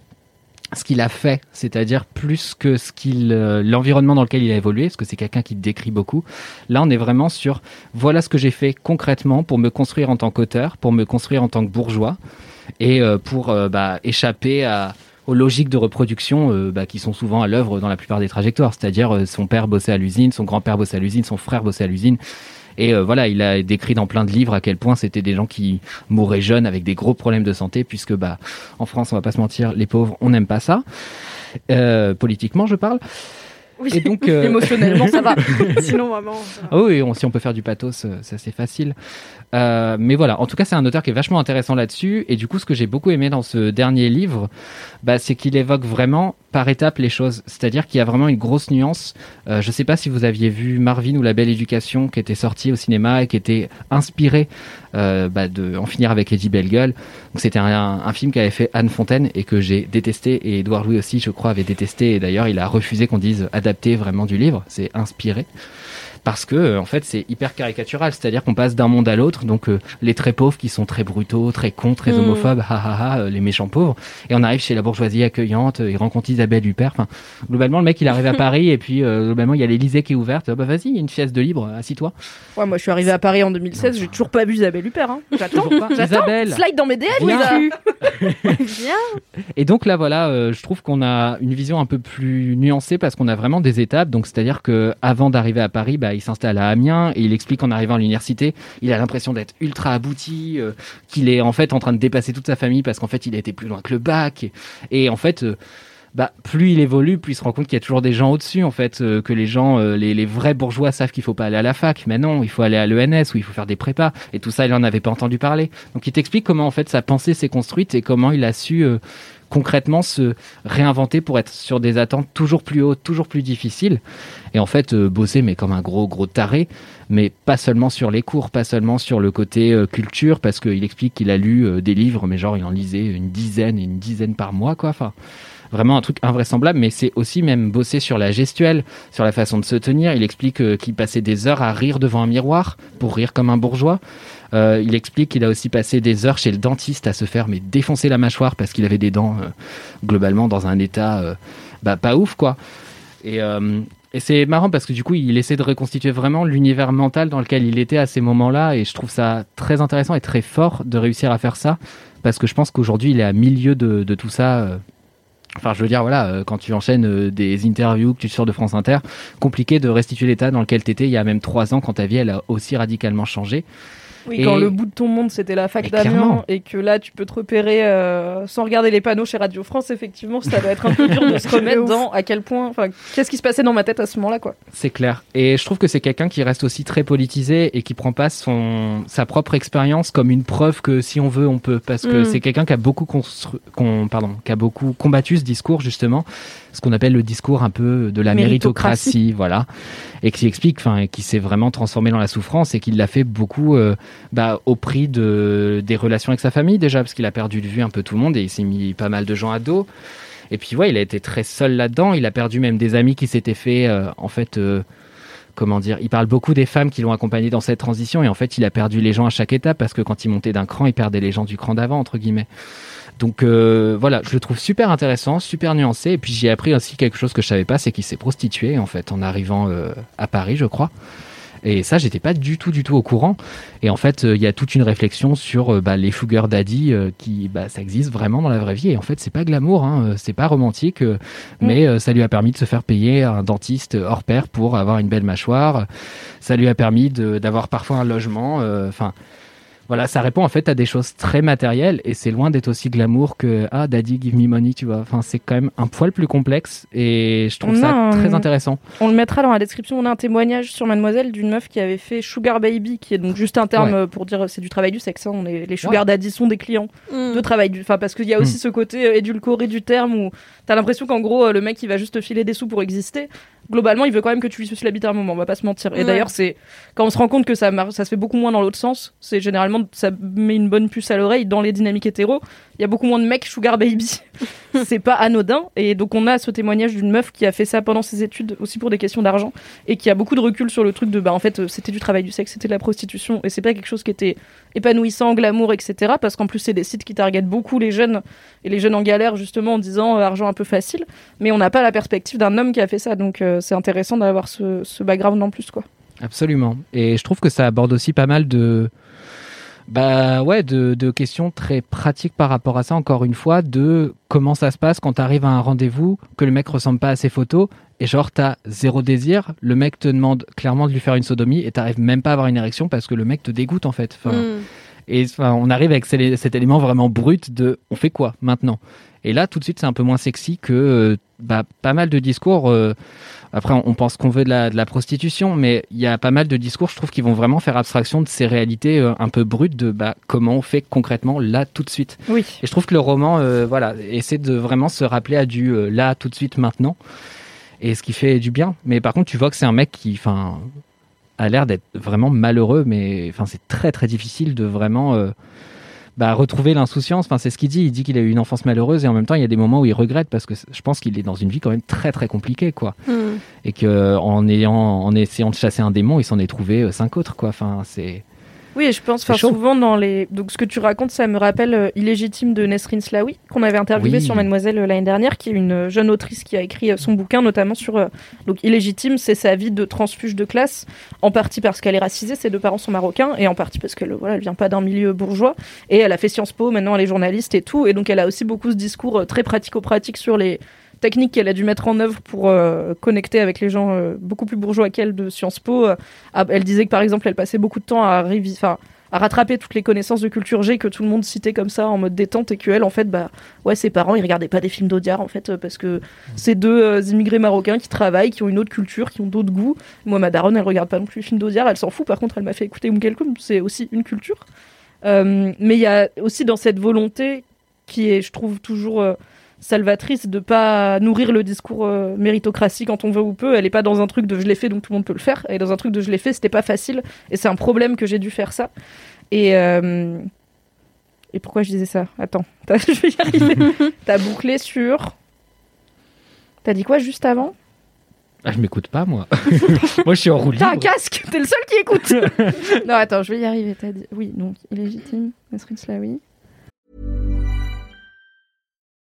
ce qu'il a fait, c'est-à-dire plus que ce qu'il, euh, l'environnement dans lequel il a évolué, parce que c'est quelqu'un qui décrit beaucoup. Là, on est vraiment sur voilà ce que j'ai fait concrètement pour me construire en tant qu'auteur, pour me construire en tant que bourgeois et euh, pour euh, bah, échapper à... aux logiques de reproduction euh, bah, qui sont souvent à l'œuvre dans la plupart des trajectoires, c'est-à-dire euh, son père bossait à l'usine, son grand-père bossait à l'usine, son frère bossait à l'usine, et euh, voilà, il a décrit dans plein de livres à quel point c'était des gens qui mouraient jeunes avec des gros problèmes de santé, puisque bah en France, on va pas se mentir, les pauvres, on n'aime pas ça, euh, politiquement je parle. Oui, et donc, euh... émotionnellement, ça va. Sinon, vraiment... Ça va. Oh oui, on, si on peut faire du pathos, ça c'est facile. Euh, mais voilà, en tout cas, c'est un auteur qui est vachement intéressant là-dessus. Et du coup, ce que j'ai beaucoup aimé dans ce dernier livre, bah, c'est qu'il évoque vraiment par étapes les choses. C'est-à-dire qu'il y a vraiment une grosse nuance. Euh, je ne sais pas si vous aviez vu Marvin ou La Belle Éducation, qui était sortie au cinéma et qui était inspirée euh, bah, de En finir avec Eddie Bellegueule. Donc, c'était un, un, un film qu'avait fait Anne Fontaine et que j'ai détesté. Et Edouard Louis aussi, je crois, avait détesté. Et d'ailleurs, il a refusé qu'on dise... adapté vraiment du livre, c'est inspiré, parce que en fait c'est hyper caricatural, c'est-à-dire qu'on passe d'un monde à l'autre, donc euh, les très pauvres qui sont très brutaux, très cons, très mmh. homophobes, ha ha ha, les méchants pauvres, et on arrive chez la bourgeoisie accueillante, il rencontre Isabelle Huppert, enfin globalement le mec il arrive à Paris et puis euh, globalement il y a l'Élysée qui est ouverte, bah vas-y, il y a une chaise de libre, assis-toi. Ouais, moi je suis arrivée à Paris en deux mille seize, non. J'ai toujours pas vu Isabelle Huppert, hein. J'attends, pas. J'attends, Isabelle. Slide dans mes D M, Isabelle. Et donc là voilà, euh, je trouve qu'on a une vision un peu plus nuancée parce qu'on a vraiment des étapes, donc c'est-à-dire que avant d'arriver à Paris, bah, il s'installe à Amiens et il explique qu'en arrivant à l'université, il a l'impression d'être ultra abouti, euh, qu'il est en fait en train de dépasser toute sa famille parce qu'en fait, il a été plus loin que le bac. Et, et en fait, euh, bah, plus il évolue, plus il se rend compte qu'il y a toujours des gens au-dessus, en fait, euh, que les gens, euh, les, les vrais bourgeois savent qu'il ne faut pas aller à la fac. Mais non, il faut aller à l'E N S ou il faut faire des prépas. Et tout ça, il n'en avait pas entendu parler. Donc, il t'explique comment en fait sa pensée s'est construite et comment il a su... Euh, concrètement se réinventer pour être sur des attentes toujours plus hautes, toujours plus difficiles, et en fait euh, bosser mais comme un gros gros taré, mais pas seulement sur les cours, pas seulement sur le côté euh, culture, parce qu'il explique qu'il a lu euh, des livres, mais genre il en lisait une dizaine, une dizaine par mois, quoi, enfin vraiment un truc invraisemblable, mais c'est aussi même bosser sur la gestuelle, sur la façon de se tenir. Il explique euh, qu'il passait des heures à rire devant un miroir, pour rire comme un bourgeois. Euh, il explique qu'il a aussi passé des heures chez le dentiste à se faire mais défoncer la mâchoire parce qu'il avait des dents euh, globalement dans un état euh, bah, pas ouf, quoi. Et, euh, et c'est marrant parce que du coup il essaie de reconstituer vraiment l'univers mental dans lequel il était à ces moments-là, et je trouve ça très intéressant et très fort de réussir à faire ça, parce que je pense qu'aujourd'hui il est à milieu de, de tout ça. euh, Enfin, je veux dire, voilà, quand tu enchaînes des interviews que tu sors de France Inter, compliqué de restituer l'état dans lequel tu étais il y a même trois ans, quand ta vie, elle a aussi radicalement changé. Oui, et... quand le bout de ton monde, c'était la fac d'Amiens, et que là, tu peux te repérer euh, sans regarder les panneaux chez Radio France, effectivement, ça doit être un peu dur de se remettre dans à quel point, enfin, qu'est-ce qui se passait dans ma tête à ce moment-là, quoi. C'est clair. Et je trouve que c'est quelqu'un qui reste aussi très politisé et qui prend pas son, sa propre expérience comme une preuve que si on veut, on peut. Parce que mmh. c'est quelqu'un qui a beaucoup constru... qu'on... Pardon, qui a beaucoup combattu ce discours, justement, ce qu'on appelle le discours un peu de la méritocratie, méritocratie voilà, et qui explique, enfin, qui s'est vraiment transformé dans la souffrance et qui l'a fait beaucoup. Euh, Bah, au prix de, des relations avec sa famille déjà, parce qu'il a perdu de vue un peu tout le monde et il s'est mis pas mal de gens à dos, et puis ouais, il a été très seul là-dedans. Il a perdu même des amis qui s'étaient fait euh, en fait euh, comment dire, il parle beaucoup des femmes qui l'ont accompagné dans cette transition, et en fait il a perdu les gens à chaque étape, parce que quand il montait d'un cran, il perdait les gens du cran d'avant, entre guillemets. Donc euh, voilà, je le trouve super intéressant, super nuancé, et puis j'ai appris aussi quelque chose que je savais pas, c'est qu'il s'est prostitué en fait en arrivant euh, à Paris, je crois. Et ça, j'étais pas du tout, du tout au courant. Et en fait, il euh, y a toute une réflexion sur euh, bah, les sugar daddy, euh, qui, bah, ça existe vraiment dans la vraie vie. Et en fait, c'est pas glamour, hein, c'est pas romantique, euh, mmh. mais euh, ça lui a permis de se faire payer un dentiste hors pair pour avoir une belle mâchoire. Ça lui a permis de, d'avoir parfois un logement. Enfin, euh, voilà, ça répond en fait à des choses très matérielles. Et c'est loin d'être aussi glamour que ah, daddy, give me money, tu vois. Enfin, c'est quand même un poil plus complexe. Et je trouve non, ça très intéressant. On le mettra dans la description. On a un témoignage sur Mademoiselle d'une meuf qui avait fait sugar baby, qui est donc juste un terme ouais. pour dire c'est du travail du sexe. Hein. On est, les sugar ouais. daddy sont des clients mmh. de travail du. Enfin, parce qu'il y a aussi mmh. ce côté édulcoré du terme où t'as l'impression qu'en gros le mec il va juste te filer des sous pour exister. Globalement, il veut quand même que tu lui suces la bite à un moment. On va pas se mentir. Et ouais. d'ailleurs, c'est quand on se rend compte que ça marche, ça se fait beaucoup moins dans l'autre sens. C'est généralement ça met une bonne puce à l'oreille dans les dynamiques hétéro. Il y a beaucoup moins de mecs sugar baby. C'est pas anodin. Et donc on a ce témoignage d'une meuf qui a fait ça pendant ses études aussi pour des questions d'argent et qui a beaucoup de recul sur le truc de bah en fait c'était du travail du sexe, c'était de la prostitution et c'est pas quelque chose qui était épanouissant, glamour, et cetera. Parce qu'en plus c'est des sites qui targetent beaucoup les jeunes et les jeunes en galère justement en disant euh, argent un peu facile. Mais on n'a pas la perspective d'un homme qui a fait ça. Donc euh, c'est intéressant d'avoir ce, ce background en plus quoi. Absolument. Et je trouve que ça aborde aussi pas mal de Bah ouais, de, de questions très pratiques par rapport à ça, encore une fois, de comment ça se passe quand t'arrives à un rendez-vous, que le mec ressemble pas à ses photos, et genre t'as zéro désir, le mec te demande clairement de lui faire une sodomie, et t'arrives même pas à avoir une érection parce que le mec te dégoûte en fait. Enfin, mm. Et enfin, on arrive avec cet élément vraiment brut de on fait quoi maintenant ? Et là, tout de suite, c'est un peu moins sexy que bah, pas mal de discours. Euh, après, on pense qu'on veut de la, de la prostitution, mais il y a pas mal de discours, je trouve, qui vont vraiment faire abstraction de ces réalités euh, un peu brutes de bah, comment on fait concrètement là, tout de suite. Oui. Et je trouve que le roman euh, voilà, essaie de vraiment se rappeler à du euh, là, tout de suite, maintenant. Et ce qui fait du bien. Mais par contre, tu vois que c'est un mec qui... a l'air d'être vraiment malheureux, mais enfin c'est très très difficile de vraiment euh, bah, retrouver l'insouciance. Enfin c'est ce qu'il dit. Il dit qu'il a eu une enfance malheureuse et en même temps il y a des moments où il regrette parce que je pense qu'il est dans une vie quand même très très compliquée quoi. Mmh. Et que en ayant en essayant de chasser un démon, il s'en est trouvé euh, cinq autres quoi. Enfin c'est oui, et je pense enfin souvent dans les donc ce que tu racontes ça me rappelle euh, Illégitime de Nesrine Slaoui qu'on avait interviewé oui. sur Mademoiselle euh, l'année dernière, qui est une jeune autrice qui a écrit euh, son bouquin notamment sur euh, donc Illégitime, c'est sa vie de transfuge de classe, en partie parce qu'elle est racisée, ses deux parents sont marocains et en partie parce qu'elle voilà, elle vient pas d'un milieu bourgeois et elle a fait Sciences Po, maintenant elle est journaliste et tout et donc elle a aussi beaucoup ce discours euh, très pratico-pratique sur les technique qu'elle a dû mettre en œuvre pour euh, connecter avec les gens euh, beaucoup plus bourgeois qu'elle de Sciences Po. Euh, elle disait que, par exemple, elle passait beaucoup de temps à, révis- à rattraper toutes les connaissances de culture G que tout le monde citait comme ça, en mode détente, et qu'elle, en fait, bah, ouais, ses parents, ils regardaient pas des films d'Audiard, en fait, euh, parce que c'est deux euh, immigrés marocains qui travaillent, qui ont une autre culture, qui ont d'autres goûts. Moi, ma daronne, elle regarde pas non plus les films d'Audiard, elle s'en fout. Par contre, elle m'a fait écouter Oum Kalsoum, c'est aussi une culture. Euh, mais il y a aussi dans cette volonté qui est, je trouve, toujours... Euh, salvatrice de pas nourrir le discours euh, méritocratie quand on veut ou peut. Elle est pas dans un truc de je l'ai fait donc tout le monde peut le faire, elle est dans un truc de je l'ai fait, c'était pas facile et c'est un problème que j'ai dû faire ça et euh... et pourquoi je disais ça attends t'as... je vais y arriver t'as bouclé sur t'as dit quoi juste avant? Ah, je m'écoute pas moi moi je suis en roue libre, t'as un casque, t'es le seul qui écoute. Non attends je vais y arriver, t'as dit oui donc illégitime Nesrine Slaoui.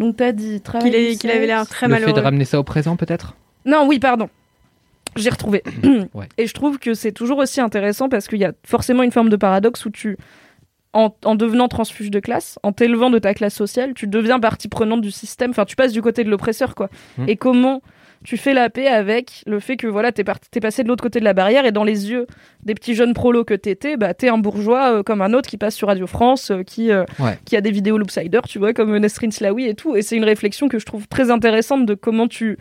Donc t'as dit qu'il, est, qu'il avait l'air très le malheureux. Le fait de ramener ça au présent peut-être ? Non, oui, pardon. J'ai retrouvé. Ouais. Et je trouve que c'est toujours aussi intéressant parce qu'il y a forcément une forme de paradoxe où tu, en, en devenant transfuge de classe, en t'élevant de ta classe sociale, tu deviens partie prenante du système. Enfin, tu passes du côté de l'oppresseur, quoi. Mmh. Et comment tu fais la paix avec le fait que voilà, t'es, par- t'es passé de l'autre côté de la barrière et dans les yeux des petits jeunes prolos que t'étais, bah, t'es un bourgeois euh, comme un autre qui passe sur Radio France, euh, qui, euh, ouais. qui a des vidéos loopsider, tu vois, comme Nesrine Slaoui et tout. Et c'est une réflexion que je trouve très intéressante de comment tu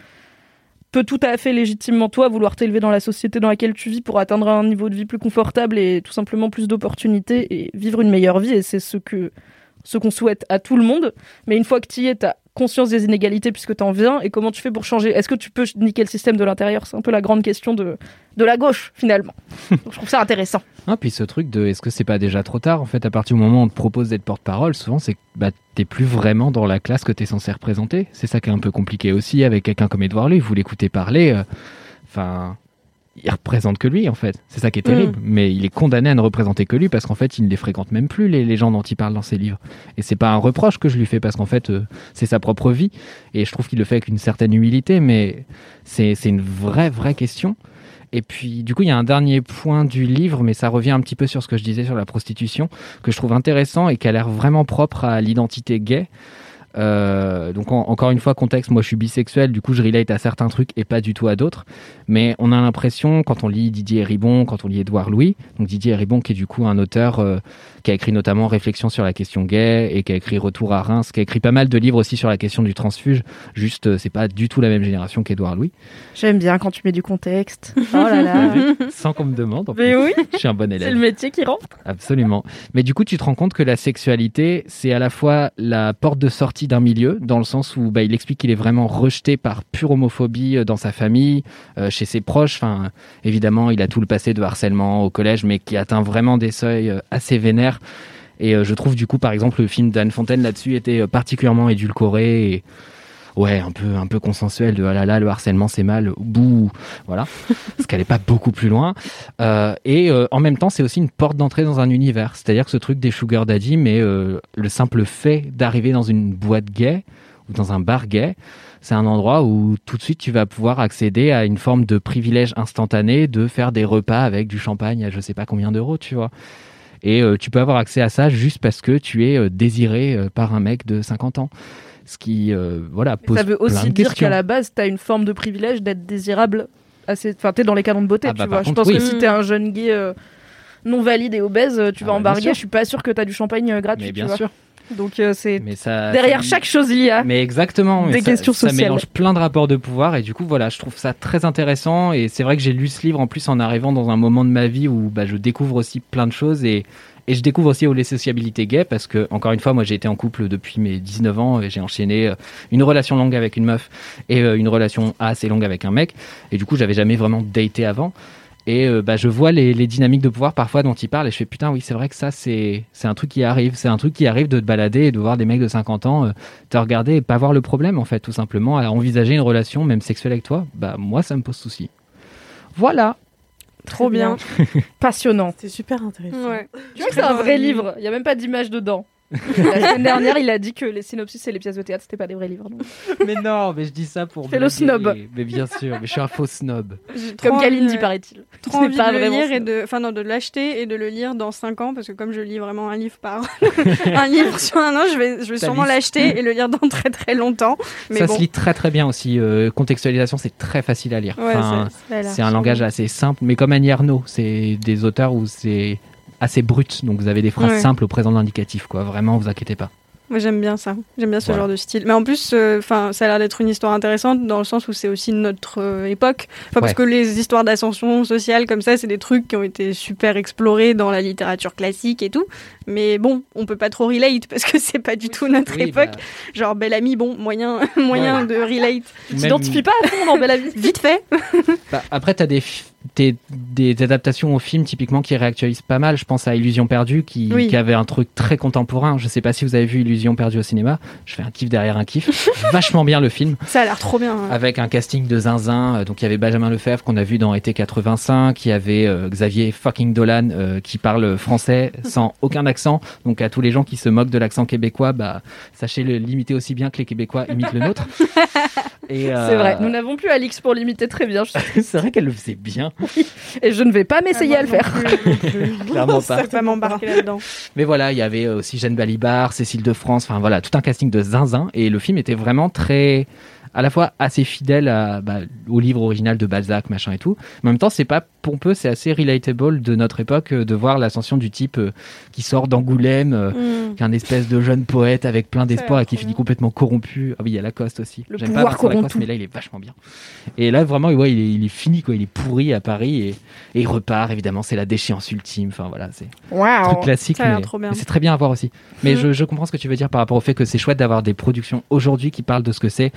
peux tout à fait légitimement, toi, vouloir t'élever dans la société dans laquelle tu vis pour atteindre un niveau de vie plus confortable et tout simplement plus d'opportunités et vivre une meilleure vie. Et c'est ce que, ce qu'on souhaite à tout le monde. Mais une fois que tu y es, tu as conscience des inégalités puisque t'en viens, et comment tu fais pour changer? Est-ce que tu peux niquer le système de l'intérieur? C'est un peu la grande question de, de la gauche, finalement. Donc, je trouve ça intéressant. Ah, puis ce truc de est-ce que c'est pas déjà trop tard? En fait, à partir du moment où on te propose d'être porte-parole, souvent c'est que bah, t'es plus vraiment dans la classe que t'es censé représenter. C'est ça qui est un peu compliqué aussi avec quelqu'un comme Edouard Louis. Vous l'écoutez parler, enfin, euh, il représente que lui en fait. C'est ça qui est terrible. Mmh. Mais il est condamné à ne représenter que lui parce qu'en fait, il ne les fréquente même plus les, les gens dont il parle dans ses livres. Et c'est pas un reproche que je lui fais parce qu'en fait, euh, c'est sa propre vie. Et je trouve qu'il le fait avec une certaine humilité, mais c'est, c'est une vraie, vraie question. Et puis, du coup, il y a un dernier point du livre, mais ça revient un petit peu sur ce que je disais sur la prostitution, que je trouve intéressant et qui a l'air vraiment propre à l'identité gay. Euh, donc, en, encore une fois, contexte, moi, je suis bisexuel, du coup, je relate à certains trucs et pas du tout à d'autres. Mais on a l'impression, quand on lit Didier Eribon, quand on lit Edouard Louis, donc Didier Eribon, qui est du coup un auteur euh, qui a écrit notamment Réflexions sur la question gay et qui a écrit Retour à Reims, qui a écrit pas mal de livres aussi sur la question du transfuge. Juste, euh, c'est pas du tout la même génération qu'Edouard Louis. J'aime bien quand tu mets du contexte. Oh là là. Sans qu'on me demande. En mais plus. Oui. Je suis un bon élève. C'est le métier qui rentre. Absolument. Mais du coup, tu te rends compte que la sexualité, c'est à la fois la porte de sortie d'un milieu, dans le sens où bah, il explique qu'il est vraiment rejeté par pure homophobie dans sa famille, euh, chez ses proches. Enfin, évidemment, il a tout le passé de harcèlement au collège, mais qui atteint vraiment des seuils assez vénères. Et euh, je trouve, du coup, par exemple, le film d'Anne Fontaine là-dessus était particulièrement édulcoré et ouais, un peu, un peu consensuel de ah là là, le harcèlement c'est mal, bouh, voilà. Parce qu'elle n'est pas beaucoup plus loin. Euh, et euh, en même temps, c'est aussi une porte d'entrée dans un univers. C'est-à-dire que ce truc des sugar daddy, mais euh, le simple fait d'arriver dans une boîte gay ou dans un bar gay, c'est un endroit où tout de suite tu vas pouvoir accéder à une forme de privilège instantané de faire des repas avec du champagne à je sais pas combien d'euros, tu vois. Et euh, tu peux avoir accès à ça juste parce que tu es euh, désiré euh, par un mec de cinquante ans. Ce qui, euh, voilà, pose plein de questions. Ça veut aussi dire qu'à la base, t'as une forme de privilège d'être désirable. Assez... Enfin, t'es dans les canons de beauté, ah bah tu vois. Contre, je pense oui. que si t'es un jeune gay euh, non valide et obèse, tu ah vas bah embarguer. Je suis pas sûr que t'as du champagne euh, gratuit. Mais bien sûr. Donc, euh, c'est mais ça, derrière ça... chaque chose, il y a mais exactement, des mais questions ça, sociales. Ça mélange plein de rapports de pouvoir. Et du coup, voilà, je trouve ça très intéressant. Et c'est vrai que j'ai lu ce livre en plus en arrivant dans un moment de ma vie où bah, je découvre aussi plein de choses. Et Et je découvre aussi les sociabilités gays parce que, encore une fois, moi j'ai été en couple depuis mes dix-neuf ans et j'ai enchaîné une relation longue avec une meuf et une relation assez longue avec un mec. Et du coup, j'avais jamais vraiment daté avant. Et bah, je vois les, les dynamiques de pouvoir parfois dont il parle et je fais putain, oui, c'est vrai que ça, c'est, c'est un truc qui arrive. C'est un truc qui arrive de te balader et de voir des mecs de cinquante ans euh, te regarder et pas voir le problème en fait, tout simplement. À envisager une relation, même sexuelle avec toi, bah, moi ça me pose souci. Voilà! Trop bien. Passionnant. C'est super intéressant. Ouais. Tu vois que c'est un vrai livre. Il n'y a même pas d'image dedans. La semaine dernière, il a dit que les synopsis et les pièces de théâtre, c'était pas des vrais livres. Non. Mais non, mais je dis ça pour. C'est le snob. Mais bien sûr, mais je suis un faux snob. Comme Kalindi, de... paraît-il. Trop envie pas de le lire snob. Et de, enfin non, de l'acheter et de le lire dans cinq ans parce que comme je lis vraiment un livre par un livre sur un an, je vais, je vais sûrement l'acheter et le lire dans très très longtemps. Mais ça bon. Se lit très très bien aussi. Euh, contextualisation, c'est très facile à lire. Ouais, enfin, c'est, c'est, c'est un langage assez simple, mais comme Annie Arnaud, c'est des auteurs où c'est assez brut, donc vous avez des phrases ouais. simples au présent de l'indicatif, quoi. Vraiment, vous inquiétez pas. Moi, j'aime bien ça. J'aime bien ce voilà. genre de style. Mais en plus, euh, ça a l'air d'être une histoire intéressante dans le sens où c'est aussi notre euh, époque. Ouais. Parce que les histoires d'ascension sociale comme ça, c'est des trucs qui ont été super explorés dans la littérature classique et tout. Mais bon, on peut pas trop relate parce que c'est pas du tout notre oui, époque. Bah... Genre Bel Ami, bon, moyen, moyen ouais. de relate. Tu t'identifies pas à fond dans Bel Ami. Vite fait. Bah, après, t'as des... F... Des, des adaptations au film typiquement qui réactualisent pas mal. Je pense à Illusion Perdue qui, oui. qui avait un truc très contemporain. Je sais pas si vous avez vu Illusion Perdue au cinéma. Je fais un kiff derrière un kiff. Vachement bien le film. Ça a l'air trop bien. Ouais. Avec un casting de zinzin. Donc il y avait Benjamin Lefebvre qu'on a vu dans Été quatre-vingt-cinq. Il y avait euh, Xavier fucking Dolan euh, qui parle français sans aucun accent. Donc à tous les gens qui se moquent de l'accent québécois, bah, sachez le limiter aussi bien que les Québécois imitent le nôtre. Et, euh... C'est vrai. Nous n'avons plus Alix pour l'imiter très bien. C'est vrai qu'elle le faisait bien. Oui. Et je ne vais pas m'essayer ah, à le faire. Clairement pas. Je ne vais pas m'embarquer là-dedans. Mais voilà, il y avait aussi Jeanne Balibar, Cécile de France, enfin voilà, tout un casting de zinzin. Et le film était vraiment très à la fois assez fidèle à, bah, au livre original de Balzac, machin et tout, mais en même temps c'est pas pompeux, c'est assez relatable de notre époque de voir l'ascension du type euh, qui sort d'Angoulême, euh, mmh. qui est un espèce de jeune poète avec plein d'espoir et qui finit complètement corrompu. Ah oui, il y a Lacoste aussi. Le J'aime pouvoir pas Vincent corrompu. Lacoste, mais là il est vachement bien. Et là vraiment, ouais, il est, il est fini quoi, il est pourri à Paris et, et il repart évidemment, c'est la déchéance ultime. Enfin voilà, c'est wow. un truc classique, mais, mais c'est très bien à voir aussi. Mais mmh. je, je comprends ce que tu veux dire par rapport au fait que c'est chouette d'avoir des productions aujourd'hui qui parlent de ce que c'est.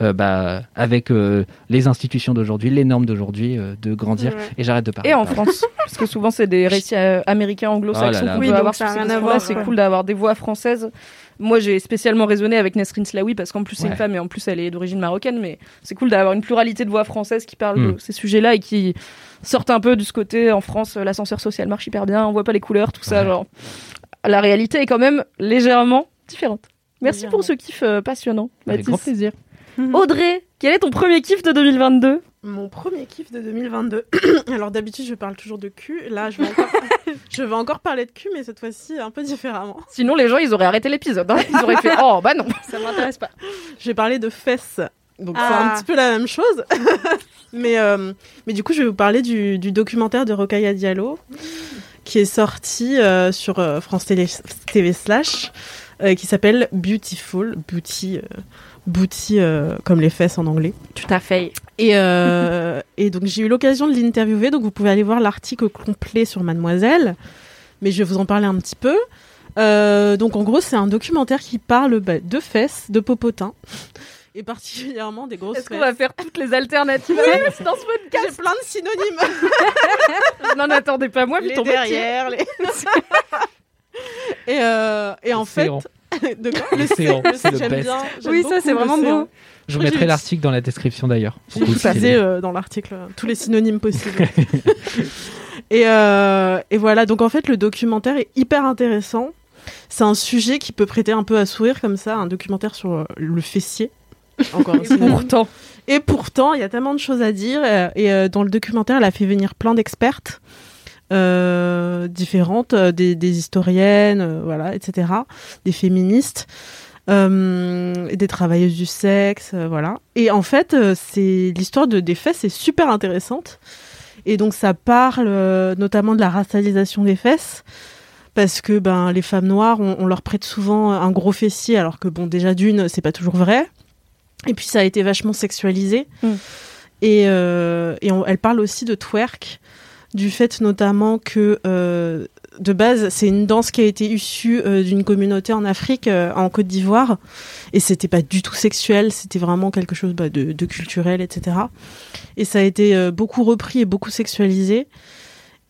Euh, bah, avec euh, les institutions d'aujourd'hui, les normes d'aujourd'hui, euh, de grandir. Ouais. Et j'arrête de parler. Et en France, parce que souvent c'est des récits euh, américains, anglo-saxons. Oh là là. Oui, avoir ça rien à voir. C'est ouais. cool d'avoir des voix françaises. Moi, j'ai spécialement résonné avec Nesrine Slaoui parce qu'en plus c'est ouais. une femme et en plus elle est d'origine marocaine. Mais c'est cool d'avoir une pluralité de voix françaises qui parlent mmh. de ces sujets-là et qui sortent un peu de ce côté. En France, l'ascenseur social marche hyper bien. On voit pas les couleurs, tout ouais. ça. Genre, la réalité est quand même légèrement différente. Merci légèrement. Pour ce kiff euh, passionnant. Avec grand plaisir. Audrey, quel est ton premier kiff de deux mille vingt-deux? Mon premier kiff de deux mille vingt-deux. Alors d'habitude, je parle toujours de cul. Là, je vais, encore... je vais encore parler de cul, mais cette fois-ci, un peu différemment. Sinon, les gens, ils auraient arrêté l'épisode. Hein. Ils auraient fait « Oh, bah non, ça m'intéresse pas ». J'ai parlé de fesses. Donc ah. c'est un petit peu la même chose. mais, euh... mais du coup, je vais vous parler du, du documentaire de Rokhaya Diallo, mmh. qui est sorti euh, sur euh, France T V Slash, euh, qui s'appelle « Boutifool ». Beauty... Euh... Booty euh, comme les fesses en anglais. Tout à fait. Et, euh, et donc j'ai eu l'occasion de l'interviewer, donc vous pouvez aller voir l'article complet sur Mademoiselle, mais je vais vous en parler un petit peu. Euh, donc en gros c'est un documentaire qui parle bah, de fesses, de popotins, et particulièrement des grosses Est-ce fesses. Est-ce qu'on va faire toutes les alternatives oui, dans ce podcast? J'ai plein de synonymes. N'en attendez pas moi, puis ton derrière, les... Et, euh, et en fait... Bon. De quoi le séant, c'est le best. Bien, oui, ça c'est vraiment beau. Je mettrai l'article dans la description d'ailleurs. J'ai passé euh, dans l'article euh, tous les synonymes possibles. et, euh, et voilà, donc en fait le documentaire est hyper intéressant. C'est un sujet qui peut prêter un peu à sourire comme ça, un documentaire sur euh, le fessier. Encore un synonyme. Pourtant. Et pourtant, il y a tellement de choses à dire. Euh, et euh, dans le documentaire, elle a fait venir plein d'expertes. Euh, différentes, euh, des, des historiennes, euh, voilà, et cetera, des féministes, euh, des travailleuses du sexe, euh, voilà. Et en fait, euh, c'est l'histoire de des fesses est super intéressante. Et donc ça parle euh, notamment de la racialisation des fesses, parce que ben les femmes noires, on, on leur prête souvent un gros fessier, alors que bon déjà d'une, c'est pas toujours vrai. Et puis ça a été vachement sexualisé. Mmh. Et, euh, et on, elle parle aussi de twerk. Du fait notamment que, euh, de base, c'est une danse qui a été issue euh, d'une communauté en Afrique, euh, en Côte d'Ivoire, et c'était pas du tout sexuel, c'était vraiment quelque chose bah, de, de culturel, et cetera. Et ça a été euh, beaucoup repris et beaucoup sexualisé,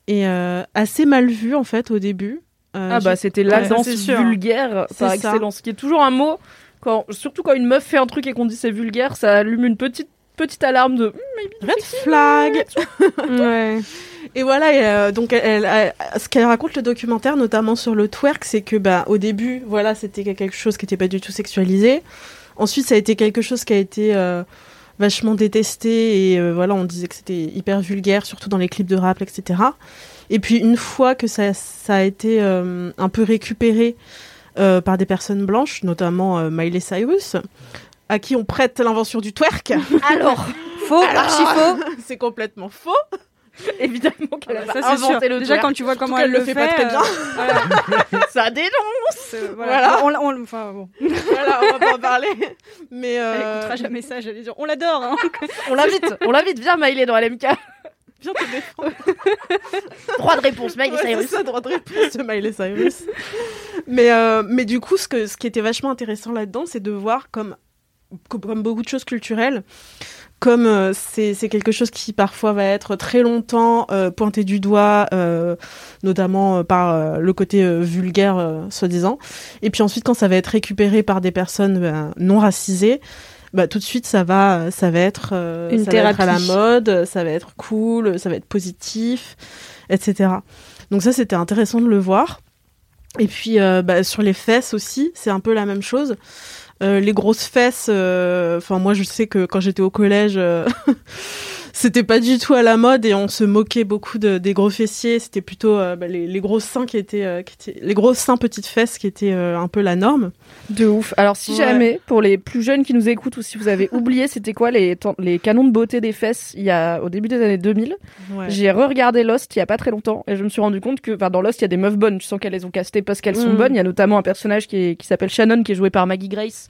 et euh, assez mal vu, en fait, au début. Euh, ah bah, je... c'était la ouais, danse vulgaire c'est par ça. Excellence, qui est toujours un mot, quand, surtout quand une meuf fait un truc et qu'on dit c'est vulgaire, ça allume une petite, petite alarme de... Red flag. Ouais... Et voilà, et euh, donc elle, elle, elle, ce qu'elle raconte le documentaire, notamment sur le twerk, c'est que bah, au début, voilà, c'était quelque chose qui n'était pas du tout sexualisé. Ensuite, ça a été quelque chose qui a été euh, vachement détesté et euh, voilà, on disait que c'était hyper vulgaire, surtout dans les clips de rap, et cetera. Et puis une fois que ça, ça a été euh, un peu récupéré euh, par des personnes blanches, notamment euh, Miley Cyrus, à qui on prête l'invention du twerk. Alors, faux, archi faux, c'est complètement faux. Évidemment qu'elle ah bah, a ça, inventé le déjà twerk. Quand tu vois comment elle, elle le fait, fait pas euh... très bien voilà. Ça dénonce euh, voilà, voilà. On, on, enfin, bon. Voilà on va pas en parler mais euh... elle écoutera jamais ça, j'allais dire on l'adore hein. on l'invite on l'invite viens Maïlé dans L M K viens te défendre droit de réponse Miley ouais, Cyrus c'est ça droit de réponse de Miley Cyrus mais, euh, mais du coup ce, que, ce qui était vachement intéressant là-dedans c'est de voir comme, comme beaucoup de choses culturelles comme euh, c'est, c'est quelque chose qui parfois va être très longtemps euh, pointé du doigt, euh, notamment euh, par euh, le côté euh, vulgaire, euh, soi-disant. Et puis ensuite, quand ça va être récupéré par des personnes bah, non racisées, bah, tout de suite, ça va, ça va être, euh, ça va être à la mode, ça va être cool, ça va être positif, et cetera. Donc ça, c'était intéressant de le voir. Et puis euh, bah, sur les fesses aussi, c'est un peu la même chose. Euh, les grosses fesses, enfin euh, moi je sais que quand j'étais au collège, euh, c'était pas du tout à la mode et on se moquait beaucoup de, des gros fessiers. C'était plutôt euh, bah, les, les gros seins qui étaient, euh, qui étaient les gros seins petites fesses qui étaient euh, un peu la norme. De ouf. Alors si ouais. jamais pour les plus jeunes qui nous écoutent ou si vous avez oublié, c'était quoi les les canons de beauté des fesses il y a au début des années deux mille. Ouais. J'ai re-regardé Lost il y a pas très longtemps et je me suis rendu compte que enfin, dans Lost il y a des meufs bonnes. Tu sens qu'elles les ont castées parce qu'elles mmh. sont bonnes. Il y a notamment un personnage qui, est, qui s'appelle Shannon qui est joué par Maggie Grace.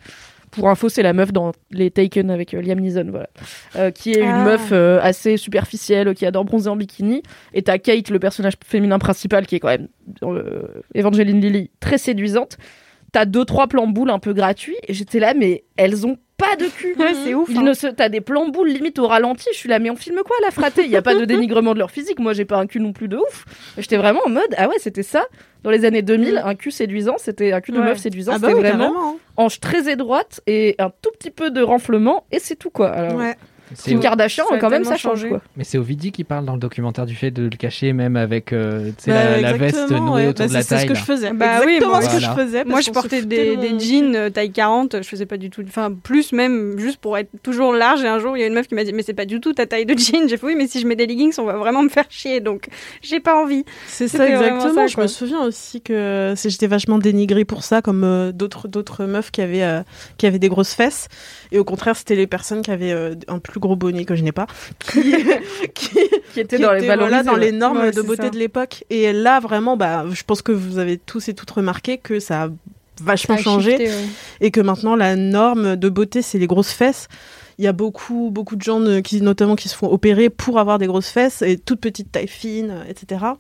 Pour info, c'est la meuf dans les Taken avec euh, Liam Neeson, voilà, euh, qui est ah. une meuf euh, assez superficielle, qui adore bronzer en bikini. Et t'as Kate, le personnage féminin principal, qui est quand même euh, Evangeline Lilly, très séduisante. T'as deux trois plans boules un peu gratuits. Et j'étais là, mais elles ont pas de cul. Ouais, c'est ouf. Ils hein. ne se... T'as des plans boules limite au ralenti. Je suis là, mais on filme quoi la fratée ? Il y a pas de dénigrement de leur physique. Moi, j'ai pas un cul non plus de ouf. J'étais vraiment en mode, ah ouais, c'était ça. Dans les années deux mille, un cul séduisant, c'était un cul de ouais. meuf séduisant, ah bah c'était oui, vraiment carrément. Hanche très étroite et un tout petit peu de renflement et c'est tout quoi. Alors, ouais. C'est Kim Kardashian, ça quand même, ça change changé. Quoi. Mais c'est Ovidie qui parle dans le documentaire du fait de le cacher, même avec euh, bah, la, la veste nouée ouais. autour bah, de la c'est taille. C'est ce que là. Je faisais. Bah, exactement oui, moi, ce voilà. que je faisais. Moi, je portais des, des mon... jeans taille quarante. Je faisais pas du tout. Enfin, plus même, juste pour être toujours large. Et un jour, il y a une meuf qui m'a dit, mais c'est pas du tout ta taille de jean. J'ai fait, oui, mais si je mets des leggings, on va vraiment me faire chier. Donc, j'ai pas envie. C'est C'était ça, exactement. Ça, je me souviens aussi que j'étais vachement dénigrée pour ça, comme euh, d'autres, d'autres meufs qui avaient, euh, qui avaient des grosses fesses. Et au contraire, c'était les personnes qui avaient euh, un plus gros bonnet que je n'ai pas, qui, qui, qui était dans, voilà, dans les normes ouais, de beauté ça. De l'époque. Et là, vraiment, bah, je pense que vous avez tous et toutes remarqué que ça a vachement ça a changé shifté, ouais. et que maintenant, la norme de beauté, c'est les grosses fesses. Il y a beaucoup, beaucoup de gens, de, qui, notamment, qui se font opérer pour avoir des grosses fesses et toutes petites tailles fines, et cetera.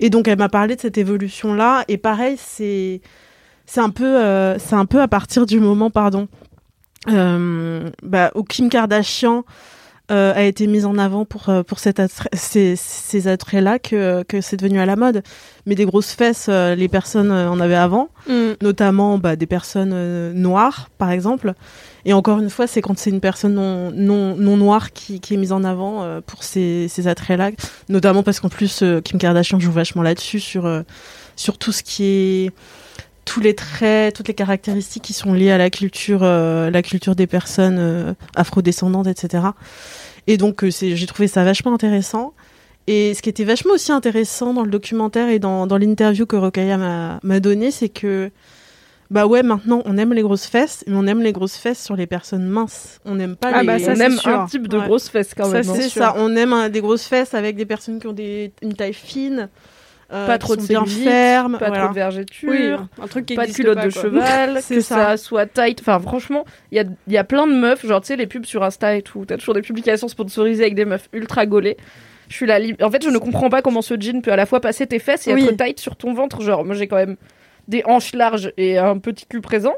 Et donc, elle m'a parlé de cette évolution-là. Et pareil, c'est, c'est, un, peu, euh, c'est un peu à partir du moment, pardon, Euh, bah, où Kim Kardashian euh, a été mise en avant pour, pour cet attrait, ces, ces attraits-là que, que c'est devenu à la mode. Mais des grosses fesses, euh, les personnes en avaient avant, mm. notamment bah, des personnes euh, noires, par exemple. Et encore une fois, c'est quand c'est une personne non, non, non noire qui, qui est mise en avant euh, pour ces, ces attraits-là. Notamment parce qu'en plus, euh, Kim Kardashian joue vachement là-dessus, sur, euh, sur tout ce qui est... tous les traits, toutes les caractéristiques qui sont liées à la culture, euh, la culture des personnes euh, afrodescendantes, et cetera. Et donc, euh, c'est, j'ai trouvé ça vachement intéressant. Et ce qui était vachement aussi intéressant dans le documentaire et dans, dans l'interview que Rokhaya m'a, m'a donnée, c'est que, bah ouais, maintenant, on aime les grosses fesses, mais on aime les grosses fesses sur les personnes minces. On n'aime pas ah les... Bah ça, on aime sûr. Un type de ouais. grosses fesses, quand même. Ça, c'est sûr. Ça. On aime un, des grosses fesses avec des personnes qui ont des, une taille fine. Euh, pas trop de cellulites, ferme, pas voilà. trop de vergetures, oui, un truc qui pas de culotte pas, de cheval, c'est que ça. Ça soit tight. Enfin, franchement, il y a, y a plein de meufs, genre, tu sais, les pubs sur Insta et tout, t'as toujours des publications sponsorisées avec des meufs ultra gaulées. Je suis là, li- en fait, je ne comprends pas comment ce jean peut à la fois passer tes fesses et oui. être tight sur ton ventre. Genre, moi, j'ai quand même des hanches larges et un petit cul présent.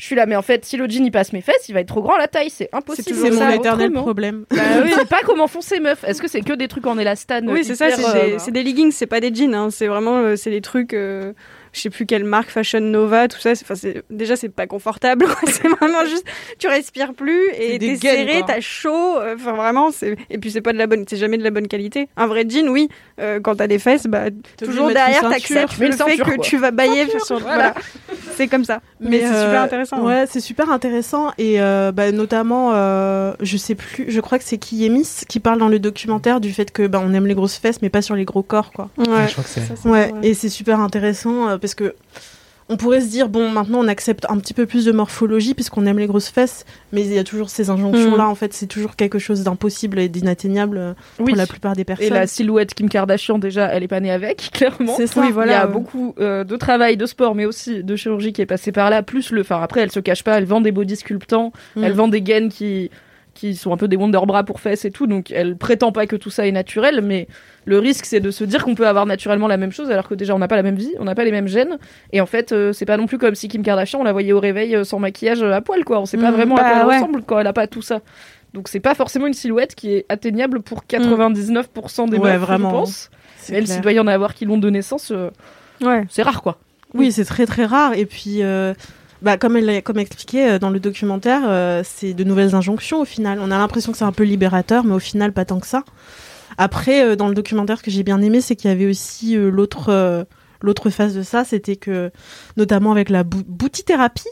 Je suis là, mais en fait, si le jean il passe mes fesses, il va être trop grand la taille, c'est impossible. C'est, c'est mon éternel problème. Bah, oui. Je sais pas comment font ces meufs. Est-ce que c'est que des trucs en élastane ? Oui, c'est ça, c'est, euh, des, c'est des leggings, c'est pas des jeans. Hein. C'est vraiment, euh, c'est des trucs, euh, je sais plus quelle marque, Fashion Nova, tout ça. C'est, c'est, déjà, c'est pas confortable. C'est vraiment juste, tu respires plus et t'es gaines, serré, quoi. T'as chaud. Enfin, euh, vraiment, c'est... et puis c'est pas de la bonne, c'est jamais de la bonne qualité. Un vrai jean, oui, euh, quand t'as des fesses, bah, toujours derrière, t'acceptes le fait que quoi. Tu vas bailler. Sur... Voilà. C'est comme ça. Mais, mais c'est euh, super intéressant. Ouais, hein. C'est super intéressant. Et euh, bah, notamment, euh, je sais plus, je crois que c'est Kiyemis qui parle dans le documentaire du fait que bah, on aime les grosses fesses, mais pas sur les gros corps, quoi. Ouais, ouais je crois que c'est. Ça, c'est ouais. Vrai. Et c'est super intéressant euh, parce que on pourrait se dire, bon, maintenant on accepte un petit peu plus de morphologie puisqu'on aime les grosses fesses, mais il y a toujours ces injonctions-là, mmh. en fait, c'est toujours quelque chose d'impossible et d'inatteignable pour oui. la plupart des personnes. Et la silhouette Kim Kardashian, déjà, elle est pas née avec, clairement. C'est ça, oui, voilà. Il y a euh... beaucoup euh, de travail, de sport, mais aussi de chirurgie qui est passé par là, plus le... Enfin, après, elle se cache pas, elle vend des body sculptants, mmh. elle vend des gaines qui... qui sont un peu des wonder bras pour fesses et tout, donc elle prétend pas que tout ça est naturel, mais le risque c'est de se dire qu'on peut avoir naturellement la même chose alors que déjà on n'a pas la même vie, on n'a pas les mêmes gènes, et en fait euh, c'est pas non plus comme si Kim Kardashian on la voyait au réveil euh, sans maquillage euh, à poil quoi, on sait pas mmh, vraiment bah, à quoi elle ouais. ressemble quand elle a pas tout ça. Donc c'est pas forcément une silhouette qui est atteignable pour quatre-vingt-dix-neuf pour cent des ouais, meufs, je pense. C'est mais clair. S'il doit y en avoir qui l'ont de naissance, euh, ouais. c'est rare quoi. Oui, oui, c'est très très rare, et puis... Euh... Bah, comme elle comme expliqué dans le documentaire, euh, c'est de nouvelles injonctions au final. On a l'impression que c'est un peu libérateur, mais au final, pas tant que ça. Après, euh, dans le documentaire, ce que j'ai bien aimé, c'est qu'il y avait aussi euh, l'autre, euh, l'autre face de ça. C'était que, notamment avec la bou- boutithérapie,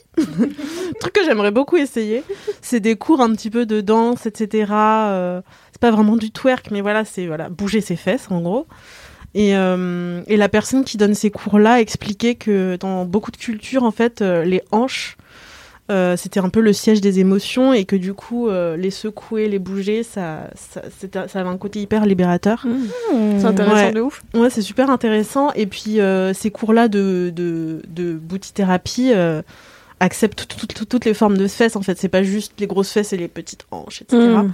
truc que j'aimerais beaucoup essayer, c'est des cours un petit peu de danse, et cetera. Euh, c'est pas vraiment du twerk, mais voilà, c'est voilà, bouger ses fesses en gros. Et, euh, et la personne qui donne ces cours-là expliquait que dans beaucoup de cultures, en fait, euh, les hanches, euh, c'était un peu le siège des émotions et que du coup, euh, les secouer, les bouger, ça, ça, ça avait un côté hyper libérateur. Mmh. C'est intéressant ouais. de ouf. Ouais, c'est super intéressant. Et puis, euh, ces cours-là de, de, de boutithérapie euh, acceptent tout, tout, tout, toutes les formes de fesses, en fait. C'est pas juste les grosses fesses et les petites hanches, et cetera. Mmh.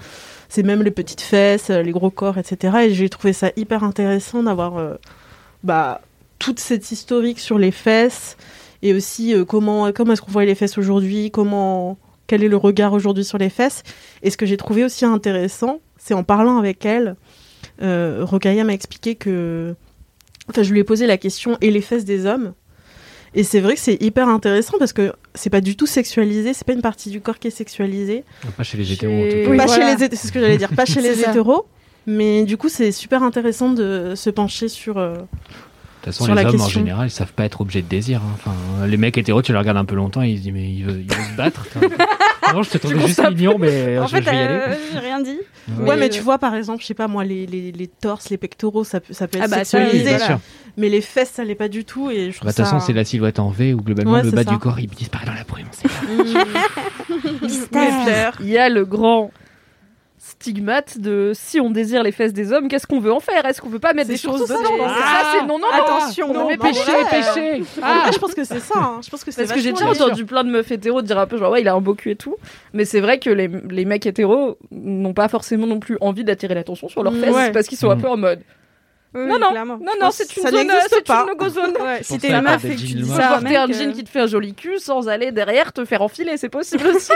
C'est même les petites fesses, les gros corps, et cetera. Et j'ai trouvé ça hyper intéressant d'avoir euh, bah, toute cette historique sur les fesses et aussi euh, comment, comment est-ce qu'on voit les fesses aujourd'hui, comment, quel est le regard aujourd'hui sur les fesses. Et ce que j'ai trouvé aussi intéressant, c'est en parlant avec elle, euh, Rokhaya m'a expliqué que... Enfin, je lui ai posé la question « Et les fesses des hommes ?» Et c'est vrai que c'est hyper intéressant parce que c'est pas du tout sexualisé, c'est pas une partie du corps qui est sexualisée. Pas chez les hétéros. Chez... Oui, pas voilà. chez les, c'est ce que j'allais dire, pas chez les ça. hétéros. Mais du coup, c'est super intéressant de se pencher sur. Euh... De toute façon, Sur les hommes, question. en général, ils savent pas être objet de désir. Hein. Enfin, les mecs hétéros, tu les regardes un peu longtemps, ils se disent, mais ils veulent, ils veulent se battre. Non, je te trouvais juste mignon, mais en je, fait, je vais y aller. Euh, j'ai rien dit. Ouais, ouais mais euh... tu vois, par exemple, je sais pas, moi, les, les, les torses, les pectoraux, ça, ça peut être ah bah, sexualisé. Oui, voilà. Mais les fesses, ça l'est pas du tout. Et je bah, de toute façon, c'est la silhouette en V où, globalement, ouais, le bas ça. du corps, il disparaît dans la brume. Mystère. Il y a le grand... stigmate de si on désire les fesses des hommes, qu'est-ce qu'on veut en faire? Est-ce qu'on veut pas mettre c'est des choses dedans? Ah, non, non, non, attention, non, mais péché, péché. Ah, je pense que c'est ça. Hein. Je pense que c'est parce que j'ai déjà entendu plein de meufs hétéros dire un peu genre ouais, il a un beau cul et tout, mais c'est vrai que les, les mecs hétéros n'ont pas forcément non plus envie d'attirer l'attention sur leurs fesses ouais. parce qu'ils sont un peu en mode. Oui, non, non, non, non, c'est une ça zone, c'est pas. une no-go-zone. Ouais, si t'es une meuf et que tu dis ça, porter un jean qui te fait un joli cul sans aller derrière te faire enfiler, c'est possible aussi.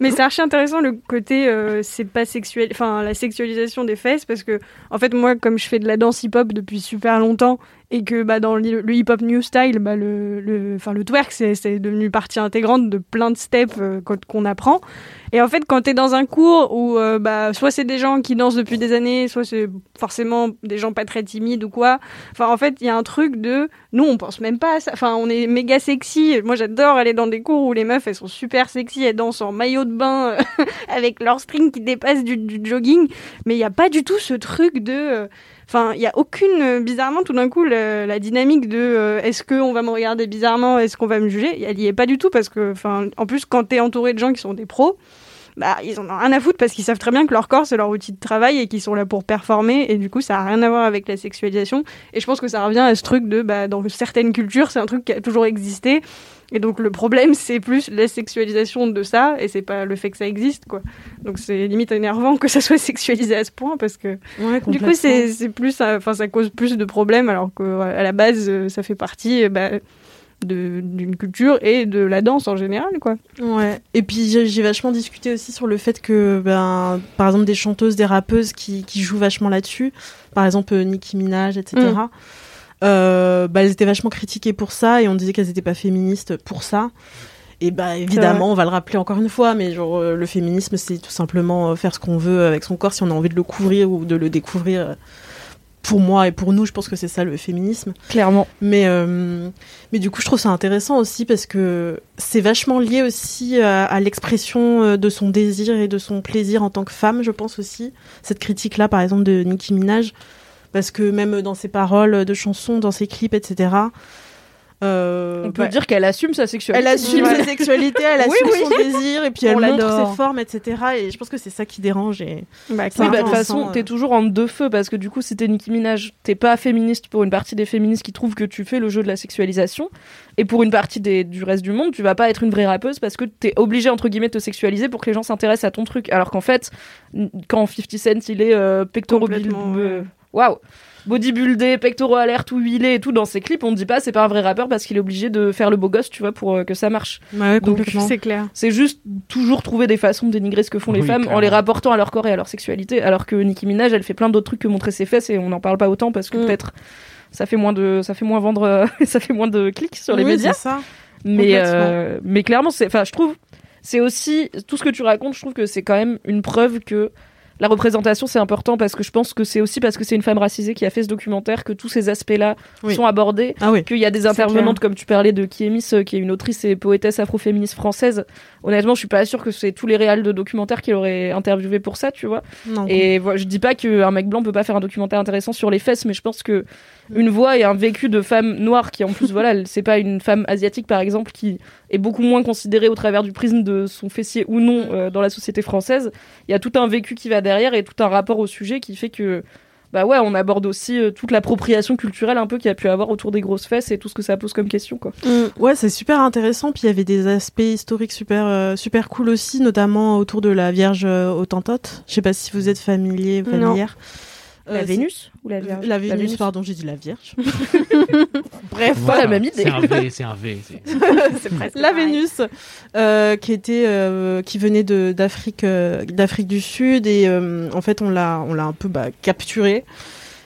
Mais c'est archi intéressant le côté, euh, c'est pas sexuel, enfin la sexualisation des fesses, parce que en fait moi comme je fais de la danse hip-hop depuis super longtemps et que bah dans le, le hip-hop new style, bah le, le, enfin le twerk c'est, c'est devenu partie intégrante de plein de steps euh, qu'on apprend. Et en fait quand t'es dans un cours où euh, bah soit c'est des gens qui dansent depuis des années, soit c'est forcément des gens pas très timide ou quoi. Enfin, en fait, il y a un truc de... Nous, on pense même pas à ça. Enfin, on est méga sexy. Moi, j'adore aller dans des cours où les meufs, elles sont super sexy. Elles dansent en maillot de bain avec leur string qui dépasse du, du jogging. Mais il n'y a pas du tout ce truc de... Enfin, il n'y a aucune... Bizarrement, tout d'un coup, le, la dynamique de euh, est-ce qu'on va me regarder bizarrement, est-ce qu'on va me juger, elle n'y est pas du tout parce que, enfin, en plus, quand t'es entouré de gens qui sont des pros, bah, ils en ont rien à foutre parce qu'ils savent très bien que leur corps c'est leur outil de travail et qu'ils sont là pour performer et du coup ça a rien à voir avec la sexualisation et je pense que ça revient à ce truc de bah, dans certaines cultures c'est un truc qui a toujours existé et donc le problème c'est plus la sexualisation de ça et c'est pas le fait que ça existe quoi, donc c'est limite énervant que ça soit sexualisé à ce point parce que ouais, du coup c'est, c'est plus enfin ça cause plus de problèmes alors qu'à la base ça fait partie bah, De, d'une culture et de la danse en général quoi. Ouais. Et puis j'ai, j'ai vachement discuté aussi sur le fait que ben, par exemple des chanteuses, des rappeuses qui, qui jouent vachement là-dessus, par exemple euh, Nicki Minaj, et cetera. Mm. Euh, ben, elles étaient vachement critiquées pour ça et on disait qu'elles n'étaient pas féministes pour ça. Et ben, évidemment, on va le rappeler encore une fois, mais genre, euh, le féminisme c'est tout simplement faire ce qu'on veut avec son corps si on a envie de le couvrir ou de le découvrir. Euh, Pour moi et pour nous, je pense que c'est ça le féminisme. Clairement. Mais, euh, mais du coup, je trouve ça intéressant aussi parce que c'est vachement lié aussi à, à l'expression de son désir et de son plaisir en tant que femme, je pense aussi. Cette critique-là, par exemple, de Nicki Minaj, parce que même dans ses paroles de chansons, dans ses clips, et cetera, Euh, on peut bah, dire qu'elle assume sa sexualité. Elle assume ouais. sa sexualité, elle assume oui, oui. son désir et puis on elle l'adore. montre ses formes, et cetera. Et je pense que c'est ça qui dérange. Et bah, de bah, toute façon, euh... t'es toujours en deux feux parce que du coup, si t'es Nicki Minaj, t'es pas féministe pour une partie des féministes qui trouvent que tu fais le jeu de la sexualisation et pour une partie des, du reste du monde, tu vas pas être une vraie rappeuse parce que t'es obligée entre guillemets de te sexualiser pour que les gens s'intéressent à ton truc. Alors qu'en fait, quand fifty Cent il est euh, pectoraux waouh wow. bodybuildé, pectoraux à l'air, tout huilé et tout dans ses clips, on ne dit pas c'est pas un vrai rappeur parce qu'il est obligé de faire le beau gosse, tu vois, pour euh, que ça marche. Bah ouais, donc c'est clair. C'est juste toujours trouver des façons de dénigrer ce que font oui, les femmes clairement. en les rapportant à leur corps et à leur sexualité, alors que Nicki Minaj, elle fait plein d'autres trucs que montrer ses fesses et on n'en parle pas autant parce que mm. peut-être ça fait moins de ça fait moins vendre euh, ça fait moins de clics sur les oui, médias. C'est ça. Mais euh, mais clairement c'est enfin je trouve c'est aussi tout ce que tu racontes, je trouve que c'est quand même une preuve que la représentation, c'est important parce que je pense que c'est aussi parce que c'est une femme racisée qui a fait ce documentaire que tous ces aspects-là oui. sont abordés. Ah oui. Qu'il y a des intervenantes, comme tu parlais de Kiemis, qui est une autrice et poétesse afroféministe française. Honnêtement, je suis pas sûre que c'est tous les réals de documentaires qui l'auraient interviewé pour ça, tu vois. Non. Et je dis pas qu'un mec blanc peut pas faire un documentaire intéressant sur les fesses, mais je pense que une voix et un vécu de femme noire qui, en plus, voilà, c'est pas une femme asiatique, par exemple, qui est beaucoup moins considérée au travers du prisme de son fessier ou non euh, dans la société française. Il y a tout un vécu qui va derrière et tout un rapport au sujet qui fait que bah ouais, on aborde aussi euh, toute l'appropriation culturelle un peu qu'il y a pu avoir autour des grosses fesses et tout ce que ça pose comme question, quoi. Mmh. Ouais, c'est super intéressant. Puis il y avait des aspects historiques super, euh, super cool aussi, notamment autour de la Vierge euh, Autantote. Je sais pas si vous êtes familier ou familière. Euh, la Vénus ou la Vierge la Vénus, la Vénus, pardon, j'ai dit la Vierge. Bref, voilà, pas la même idée. C'est un V, c'est un V. C'est, c'est presque la pareil. Vénus, euh, qui était, euh, qui venait de d'Afrique, euh, d'Afrique du Sud, et euh, en fait, on l'a, on l'a un peu bah, capturée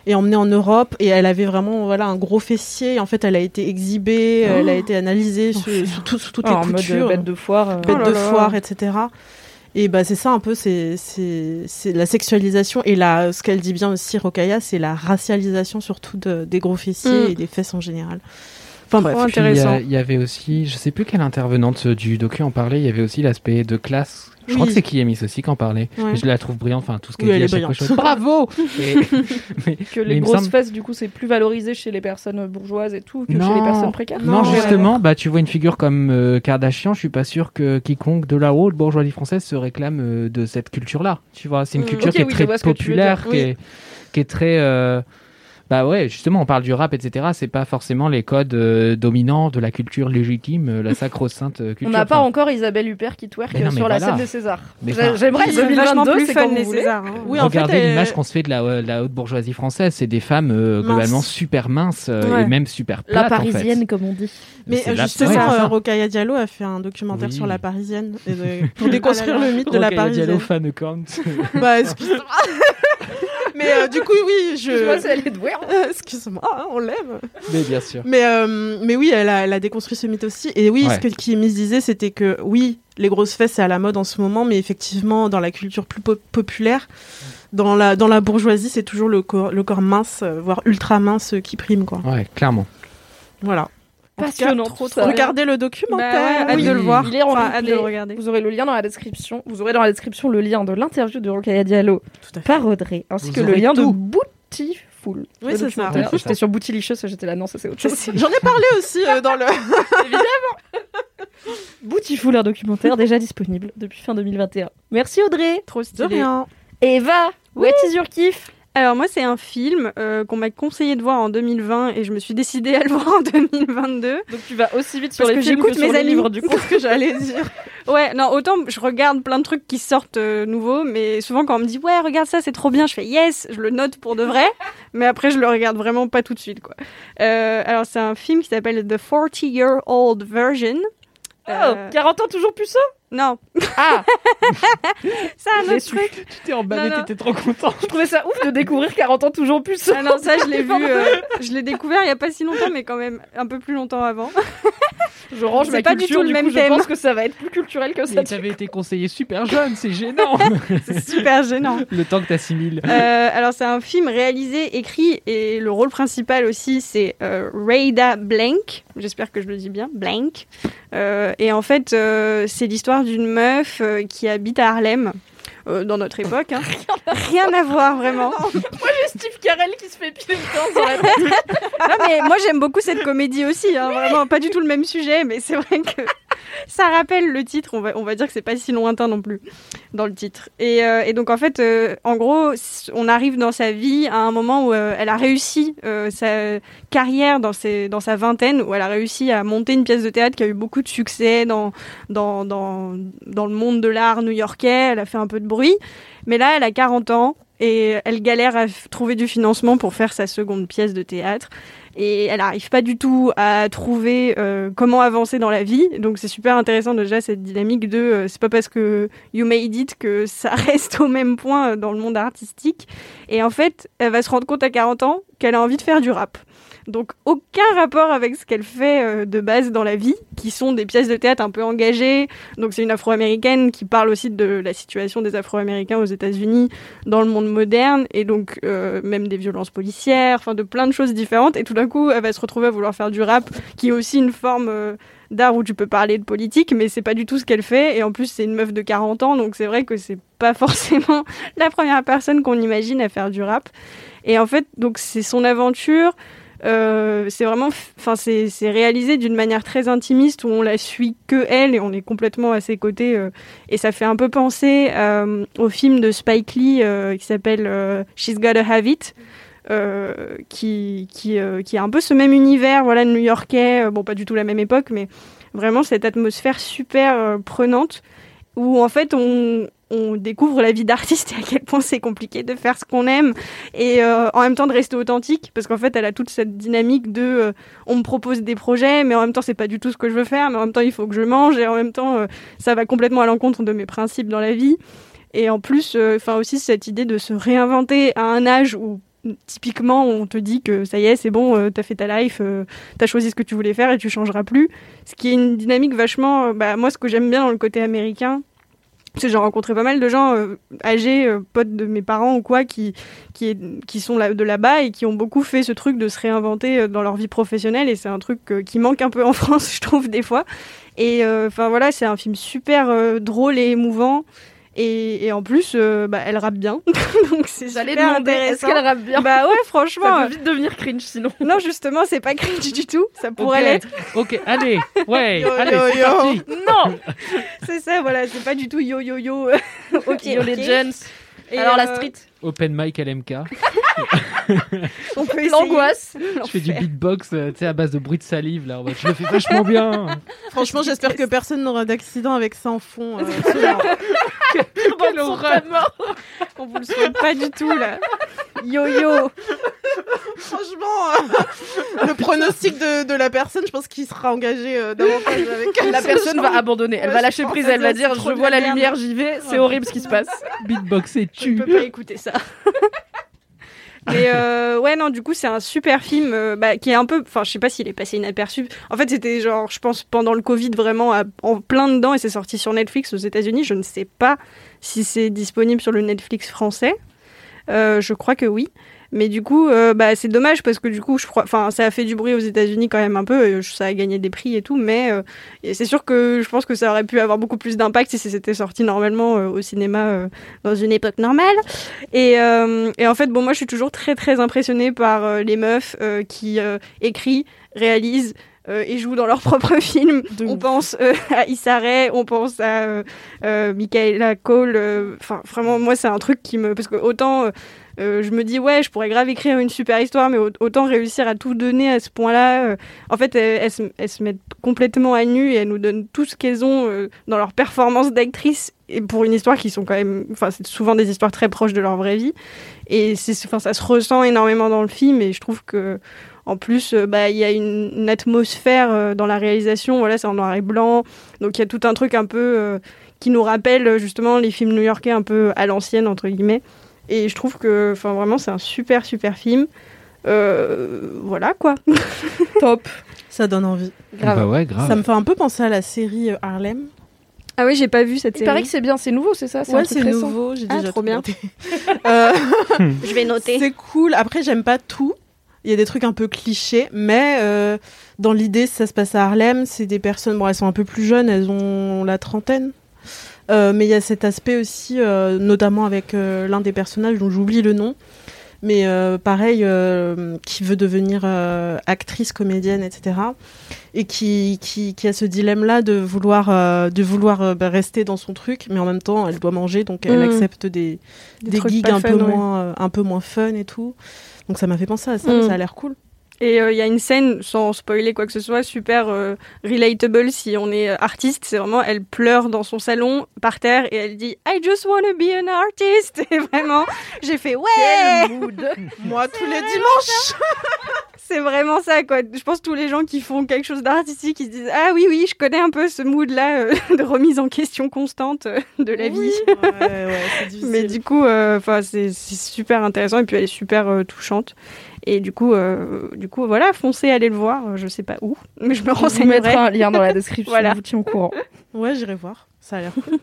et emmenée en Europe, et elle avait vraiment, voilà, un gros fessier. En fait, elle a été exhibée, oh. elle a été analysée oh. sous, sous, tout, sous toutes oh, les en coutures, mode bête de foire, euh... bête oh de foire, et cetera. Et bah c'est ça un peu, c'est, c'est, c'est la sexualisation et la, ce qu'elle dit bien aussi Rokhaya, c'est la racialisation surtout de, des gros fessiers mmh. et des fesses en général. Enfin bref, oh, intéressant. Il y, y avait aussi, je sais plus quelle intervenante du docu en parlait, il y avait aussi l'aspect de classe. Je oui. crois que c'est Kiemis aussi qui en parlait. Ouais. Je la trouve brillante, enfin tout ce qu'elle oui, dit à chaque brillante. Fois. Bravo. Et, mais, que les grosses semble... fesses, du coup, c'est plus valorisé chez les personnes bourgeoises et tout que non. chez les personnes précaires. Non, non justement, bah tu vois une figure comme euh, Kardashian, je suis pas sûr que quiconque de là-haut, de bourgeoisie française, se réclame euh, de cette culture-là. Tu vois, c'est une culture okay, qui est oui, très populaire, qui, oui. est, qui est très. Euh, Bah ouais, justement, on parle du rap, et cetera. C'est pas forcément les codes euh, dominants de la culture légitime, euh, la sacro-sainte euh, culture. On n'a pas enfin... encore Isabelle Huppert qui twerk non, sur la voilà. scène des Césars. Mais J'ai, j'aimerais deux mille vingt-deux, c'est comme les Césars. Hein. Oui, regardez en fait, l'image euh... qu'on se fait de la, euh, la haute bourgeoisie française, c'est des femmes euh, globalement super minces euh, ouais. et même super plates. La parisienne, en fait. Comme on dit. Mais euh, justement, euh, Rokhaya Diallo a fait un documentaire oui. sur la parisienne et de... pour déconstruire le mythe de la parisienne. Rokhaya Diallo, fan de Korn. Bah, excuse-moi. Mais euh, du coup, oui, je. Je vois si elle est douée. Euh, excuse-moi, hein, on l'aime. Mais bien sûr. Mais, euh, mais oui, elle a, elle a déconstruit ce mythe aussi. Et oui, ouais. ce que Kim disait, c'était que oui, les grosses fesses, c'est à la mode en ce moment, mais effectivement, dans la culture plus po- populaire, dans la, dans la bourgeoisie, c'est toujours le corps, le corps mince, voire ultra mince qui prime, quoi. Ouais, clairement. Voilà. Passionnant, trop ça. Regardez le documentaire, bah, oui, de le voir. Il est en enfin, de le regarder. Vous aurez le lien dans la description. Vous aurez dans la description le lien de l'interview de Rokhaya Diallo par Audrey, ainsi vous que le lien tout. De Boutifool. Oui, c'est ça. Ouais, j'étais sur Boutilicious, j'étais là, non, ça c'est autre chose. J'en ai parlé aussi euh, dans le. Évidemment. Boutifool, un documentaire déjà disponible depuis fin deux mille vingt et un. Merci Audrey. Trop stylé. De rien. Eva, oui. what is your kiff? Alors moi c'est un film euh, qu'on m'a conseillé de voir en deux mille vingt et je me suis décidée à le voir en deux mille vingt-deux. Donc tu vas aussi vite sur parce les films que sur mes les amis. Livres du coup, ce que j'allais dire. Ouais, non, autant je regarde plein de trucs qui sortent euh, nouveaux, mais souvent quand on me dit « Ouais, regarde ça, c'est trop bien », je fais « Yes », je le note pour de vrai, mais après je le regarde vraiment pas tout de suite, quoi. Euh, alors c'est un film qui s'appelle « The forty-year-old version ». Oh, quarante ans toujours puceau ? Non. Ah. Ça un autre j'ai truc. Su. Tu t'es emballé, t'étais trop content. Je trouvais ça ouf de découvrir quarante ans toujours puceau. Ah non, ça je l'ai vu, euh, je l'ai découvert il y a pas si longtemps, mais quand même un peu plus longtemps avant. Je range c'est ma pas culture, du, tout du le coup, même je thème. Pense que ça va être plus culturel que ça. Mais t'avais été conseillé super jeune, c'est gênant. C'est super gênant. Le temps que t'assimiles. Euh, alors c'est un film réalisé, écrit, et le rôle principal aussi c'est euh, Rayda Blank. J'espère que je le dis bien, Blank. Euh, et en fait, euh, c'est l'histoire d'une meuf euh, qui habite à Harlem, euh, dans notre époque. Hein. Rien, à rien à voir, vraiment. Non, moi, j'ai Steve Carell qui se fait piler le temps dans la tête. Non, mais moi, j'aime beaucoup cette comédie aussi. Hein, oui. Vraiment, pas du tout le même sujet, mais c'est vrai que ça rappelle le titre. On va, on va dire que c'est pas si lointain non plus dans le titre. Et, euh, et donc, en fait, euh, en gros, on arrive dans sa vie à un moment où euh, elle a réussi euh, sa carrière dans, ses, dans sa vingtaine, où elle a réussi à monter une pièce de théâtre qui a eu beaucoup de succès dans, dans, dans, dans le monde de l'art new-yorkais. Elle a fait un peu de bruit. Mais là, elle a quarante ans et elle galère à f- trouver du financement pour faire sa seconde pièce de théâtre. Et elle n'arrive pas du tout à trouver euh, comment avancer dans la vie. Donc c'est super intéressant déjà cette dynamique de euh, c'est pas parce que you made it que ça reste au même point dans le monde artistique. Et en fait, elle va se rendre compte à quarante ans qu'elle a envie de faire du rap. Donc aucun rapport avec ce qu'elle fait euh, de base dans la vie, qui sont des pièces de théâtre un peu engagées. Donc c'est une afro-américaine qui parle aussi de la situation des afro-américains aux États-Unis dans le monde moderne, et donc euh, même des violences policières, enfin de plein de choses différentes. Et tout d'un coup, elle va se retrouver à vouloir faire du rap, qui est aussi une forme euh, d'art où tu peux parler de politique, mais c'est pas du tout ce qu'elle fait. Et en plus, c'est une meuf de quarante ans, donc c'est vrai que c'est pas forcément la première personne qu'on imagine à faire du rap. Et en fait, donc c'est son aventure. Euh, c'est vraiment, enfin c'est, c'est réalisé d'une manière très intimiste où on la suit que elle et on est complètement à ses côtés euh, et ça fait un peu penser euh, au film de Spike Lee euh, qui s'appelle euh, She's Gotta Have It. Euh, qui, qui, euh, qui a un peu ce même univers voilà, new-yorkais, euh, bon pas du tout la même époque, mais vraiment cette atmosphère super euh, prenante où en fait on, on découvre la vie d'artiste et à quel point c'est compliqué de faire ce qu'on aime et euh, en même temps de rester authentique, parce qu'en fait elle a toute cette dynamique de euh, on me propose des projets mais en même temps c'est pas du tout ce que je veux faire, mais en même temps il faut que je mange et en même temps euh, ça va complètement à l'encontre de mes principes dans la vie. Et en plus euh, aussi cette idée de se réinventer à un âge où typiquement on te dit que ça y est c'est bon, euh, t'as fait ta life, euh, t'as choisi ce que tu voulais faire et tu changeras plus, ce qui est une dynamique vachement euh, bah, moi ce que j'aime bien dans le côté américain, parce que j'ai rencontré pas mal de gens euh, âgés, euh, potes de mes parents ou quoi qui, qui, est, qui sont là, de là-bas et qui ont beaucoup fait ce truc de se réinventer euh, dans leur vie professionnelle, et c'est un truc euh, qui manque un peu en France je trouve des fois. Et enfin euh, voilà, c'est un film super euh, drôle et émouvant. Et, et en plus, euh, bah, elle rappe bien, donc c'est J'allais super demander, intéressant. Est-ce qu'elle rappe bien ? Bah ouais, franchement. Ça peut vite devenir cringe sinon. Non, justement, c'est pas cringe du tout. Ça pourrait okay. l'être. Ok, allez, ouais, yo, allez, yo, c'est parti. Non, c'est ça, voilà, c'est pas du tout yo yo yo. Ok, yo okay. Les gens. Et alors euh... la street. Open mic L M K. On peut essayer. L'angoisse. L'enfer. Je fais du beatbox, tu sais, à base de bruit de salive là. Je le fais vachement bien. Franchement, j'espère que personne n'aura d'accident avec ça en fond. Euh, Quelle Quelle horreur. On vous le souhaite pas du tout là. Yo yo. Franchement, euh, le pronostic de, de la personne, je pense qu'il sera engagé euh, davantage avec elle. La personne va abandonner, elle ouais, va lâcher prise, elle va dire je vois la lumière, j'y vais, c'est horrible ce qui se passe. Beatboxer tue. Je peux pas écouter ça. Mais euh, ouais non, du coup c'est un super film euh, bah, qui est un peu, enfin je sais pas s'il est passé inaperçu. En fait c'était genre je pense pendant le Covid vraiment à, en plein dedans, et c'est sorti sur Netflix aux États-Unis. Je ne sais pas si c'est disponible sur le Netflix français. Euh, je crois que oui. Mais du coup, euh, bah, c'est dommage parce que du coup, je crois, enfin, ça a fait du bruit aux États-Unis quand même un peu. Ça a gagné des prix et tout, mais euh, et c'est sûr que je pense que ça aurait pu avoir beaucoup plus d'impact si c'était sorti normalement euh, au cinéma euh, dans une époque normale. Et, euh, et en fait, bon, moi, je suis toujours très très impressionnée par euh, les meufs euh, qui euh, écrivent, réalisent. Euh, et jouent dans leurs propres films. De on ouf. pense euh, à Issa Rae, on pense à euh, euh, Michaela Cole. Enfin, euh, vraiment, moi, c'est un truc qui me... Parce que autant, euh, euh, je me dis, ouais, je pourrais grave écrire une super histoire, mais autant réussir à tout donner à ce point-là. Euh, en fait, elles, elles, se, elles se mettent complètement à nu et elles nous donnent tout ce qu'elles ont euh, dans leur performance d'actrice, et pour une histoire qui sont quand même... Enfin, c'est souvent des histoires très proches de leur vraie vie. Et c'est, ça se ressent énormément dans le film, et je trouve que... En plus, il bah, y a une, une atmosphère euh, dans la réalisation, voilà, c'est en noir et blanc. Donc il y a tout un truc un peu euh, qui nous rappelle justement les films new-yorkais un peu à l'ancienne, entre guillemets. Et je trouve que vraiment, c'est un super, super film. Euh, voilà quoi. Top. Ça donne envie. Grave. Bah ouais, grave. Ça me fait un peu penser à la série Harlem. Ah oui, j'ai pas vu cette série. Il paraît que c'est bien, c'est nouveau, c'est ça? C'est ouais, c'est récent. nouveau, j'ai ah, déjà trop bien. euh... Je vais noter. C'est cool. Après, j'aime pas tout. Il y a des trucs un peu clichés, mais euh, dans l'idée, ça se passe à Harlem. C'est des personnes, bon, elles sont un peu plus jeunes, elles ont la trentaine. Euh, mais il y a cet aspect aussi, euh, notamment avec euh, l'un des personnages dont j'oublie le nom, mais euh, pareil, euh, qui veut devenir euh, actrice, comédienne, et cetera. Et qui, qui, qui a ce dilemme-là de vouloir, euh, de vouloir euh, bah, rester dans son truc, mais en même temps, elle doit manger, donc elle mmh. accepte des, des, des gigs un, fun, peu ouais. moins, euh, un peu moins fun et tout. Donc ça m'a fait penser à ça, mmh. ça a l'air cool. Et il euh, y a une scène, sans spoiler quoi que ce soit, super euh, relatable si on est artiste. C'est vraiment, elle pleure dans son salon, par terre, et elle dit « I just wanna be an artist !» Et vraiment, j'ai fait « Ouais !» Quel mood. Moi, tous les dimanches. C'est vraiment ça, quoi. Je pense que tous les gens qui font quelque chose d'artistique, ils se disent « Ah oui, oui, je connais un peu ce mood-là euh, de remise en question constante euh, de la oui. vie. » Ouais, ouais, c'est difficile. Mais du coup, euh, c'est, c'est super intéressant, et puis elle est super euh, touchante. Et du coup, euh, du coup, voilà, foncez, allez le voir. Je sais pas où, mais je me renseignerai. Je vous mettrai un lien dans la description, voilà. Vous tiens au courant. Ouais, j'irai voir. Ça a l'air cool.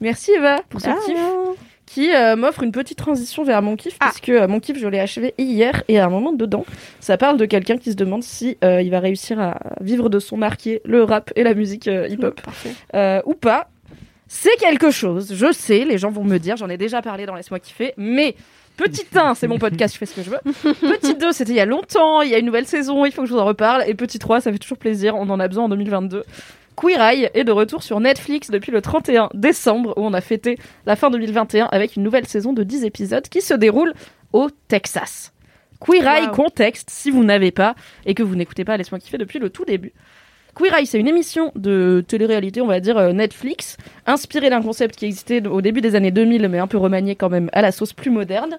Merci Eva pour ce ah, kiff non. qui euh, m'offre une petite transition vers mon kiff, ah. puisque euh, mon kiff, je l'ai achevé hier, et à un moment dedans, ça parle de quelqu'un qui se demande si euh, il va réussir à vivre de son art, qui est le rap et la musique euh, hip-hop, euh, ou pas. C'est quelque chose, je sais, les gens vont me dire, j'en ai déjà parlé dans Laisse-moi kiffer, mais petit un, c'est mon podcast, je fais ce que je veux. Petit deux, c'était il y a longtemps, il y a une nouvelle saison, il faut que je vous en reparle. Et petit trois, ça fait toujours plaisir, on en a besoin en deux mille vingt-deux. Queer Eye est de retour sur Netflix depuis le trente et un décembre, où on a fêté la fin deux mille vingt et un avec une nouvelle saison de dix épisodes qui se déroule au Texas. Queer Eye, wow. Contexte, si vous n'avez pas et que vous n'écoutez pas Laisse-moi kiffer depuis le tout début. Queer Eye, c'est une émission de télé-réalité, on va dire euh, Netflix, inspirée d'un concept qui existait au début des années deux mille, mais un peu remanié quand même à la sauce plus moderne.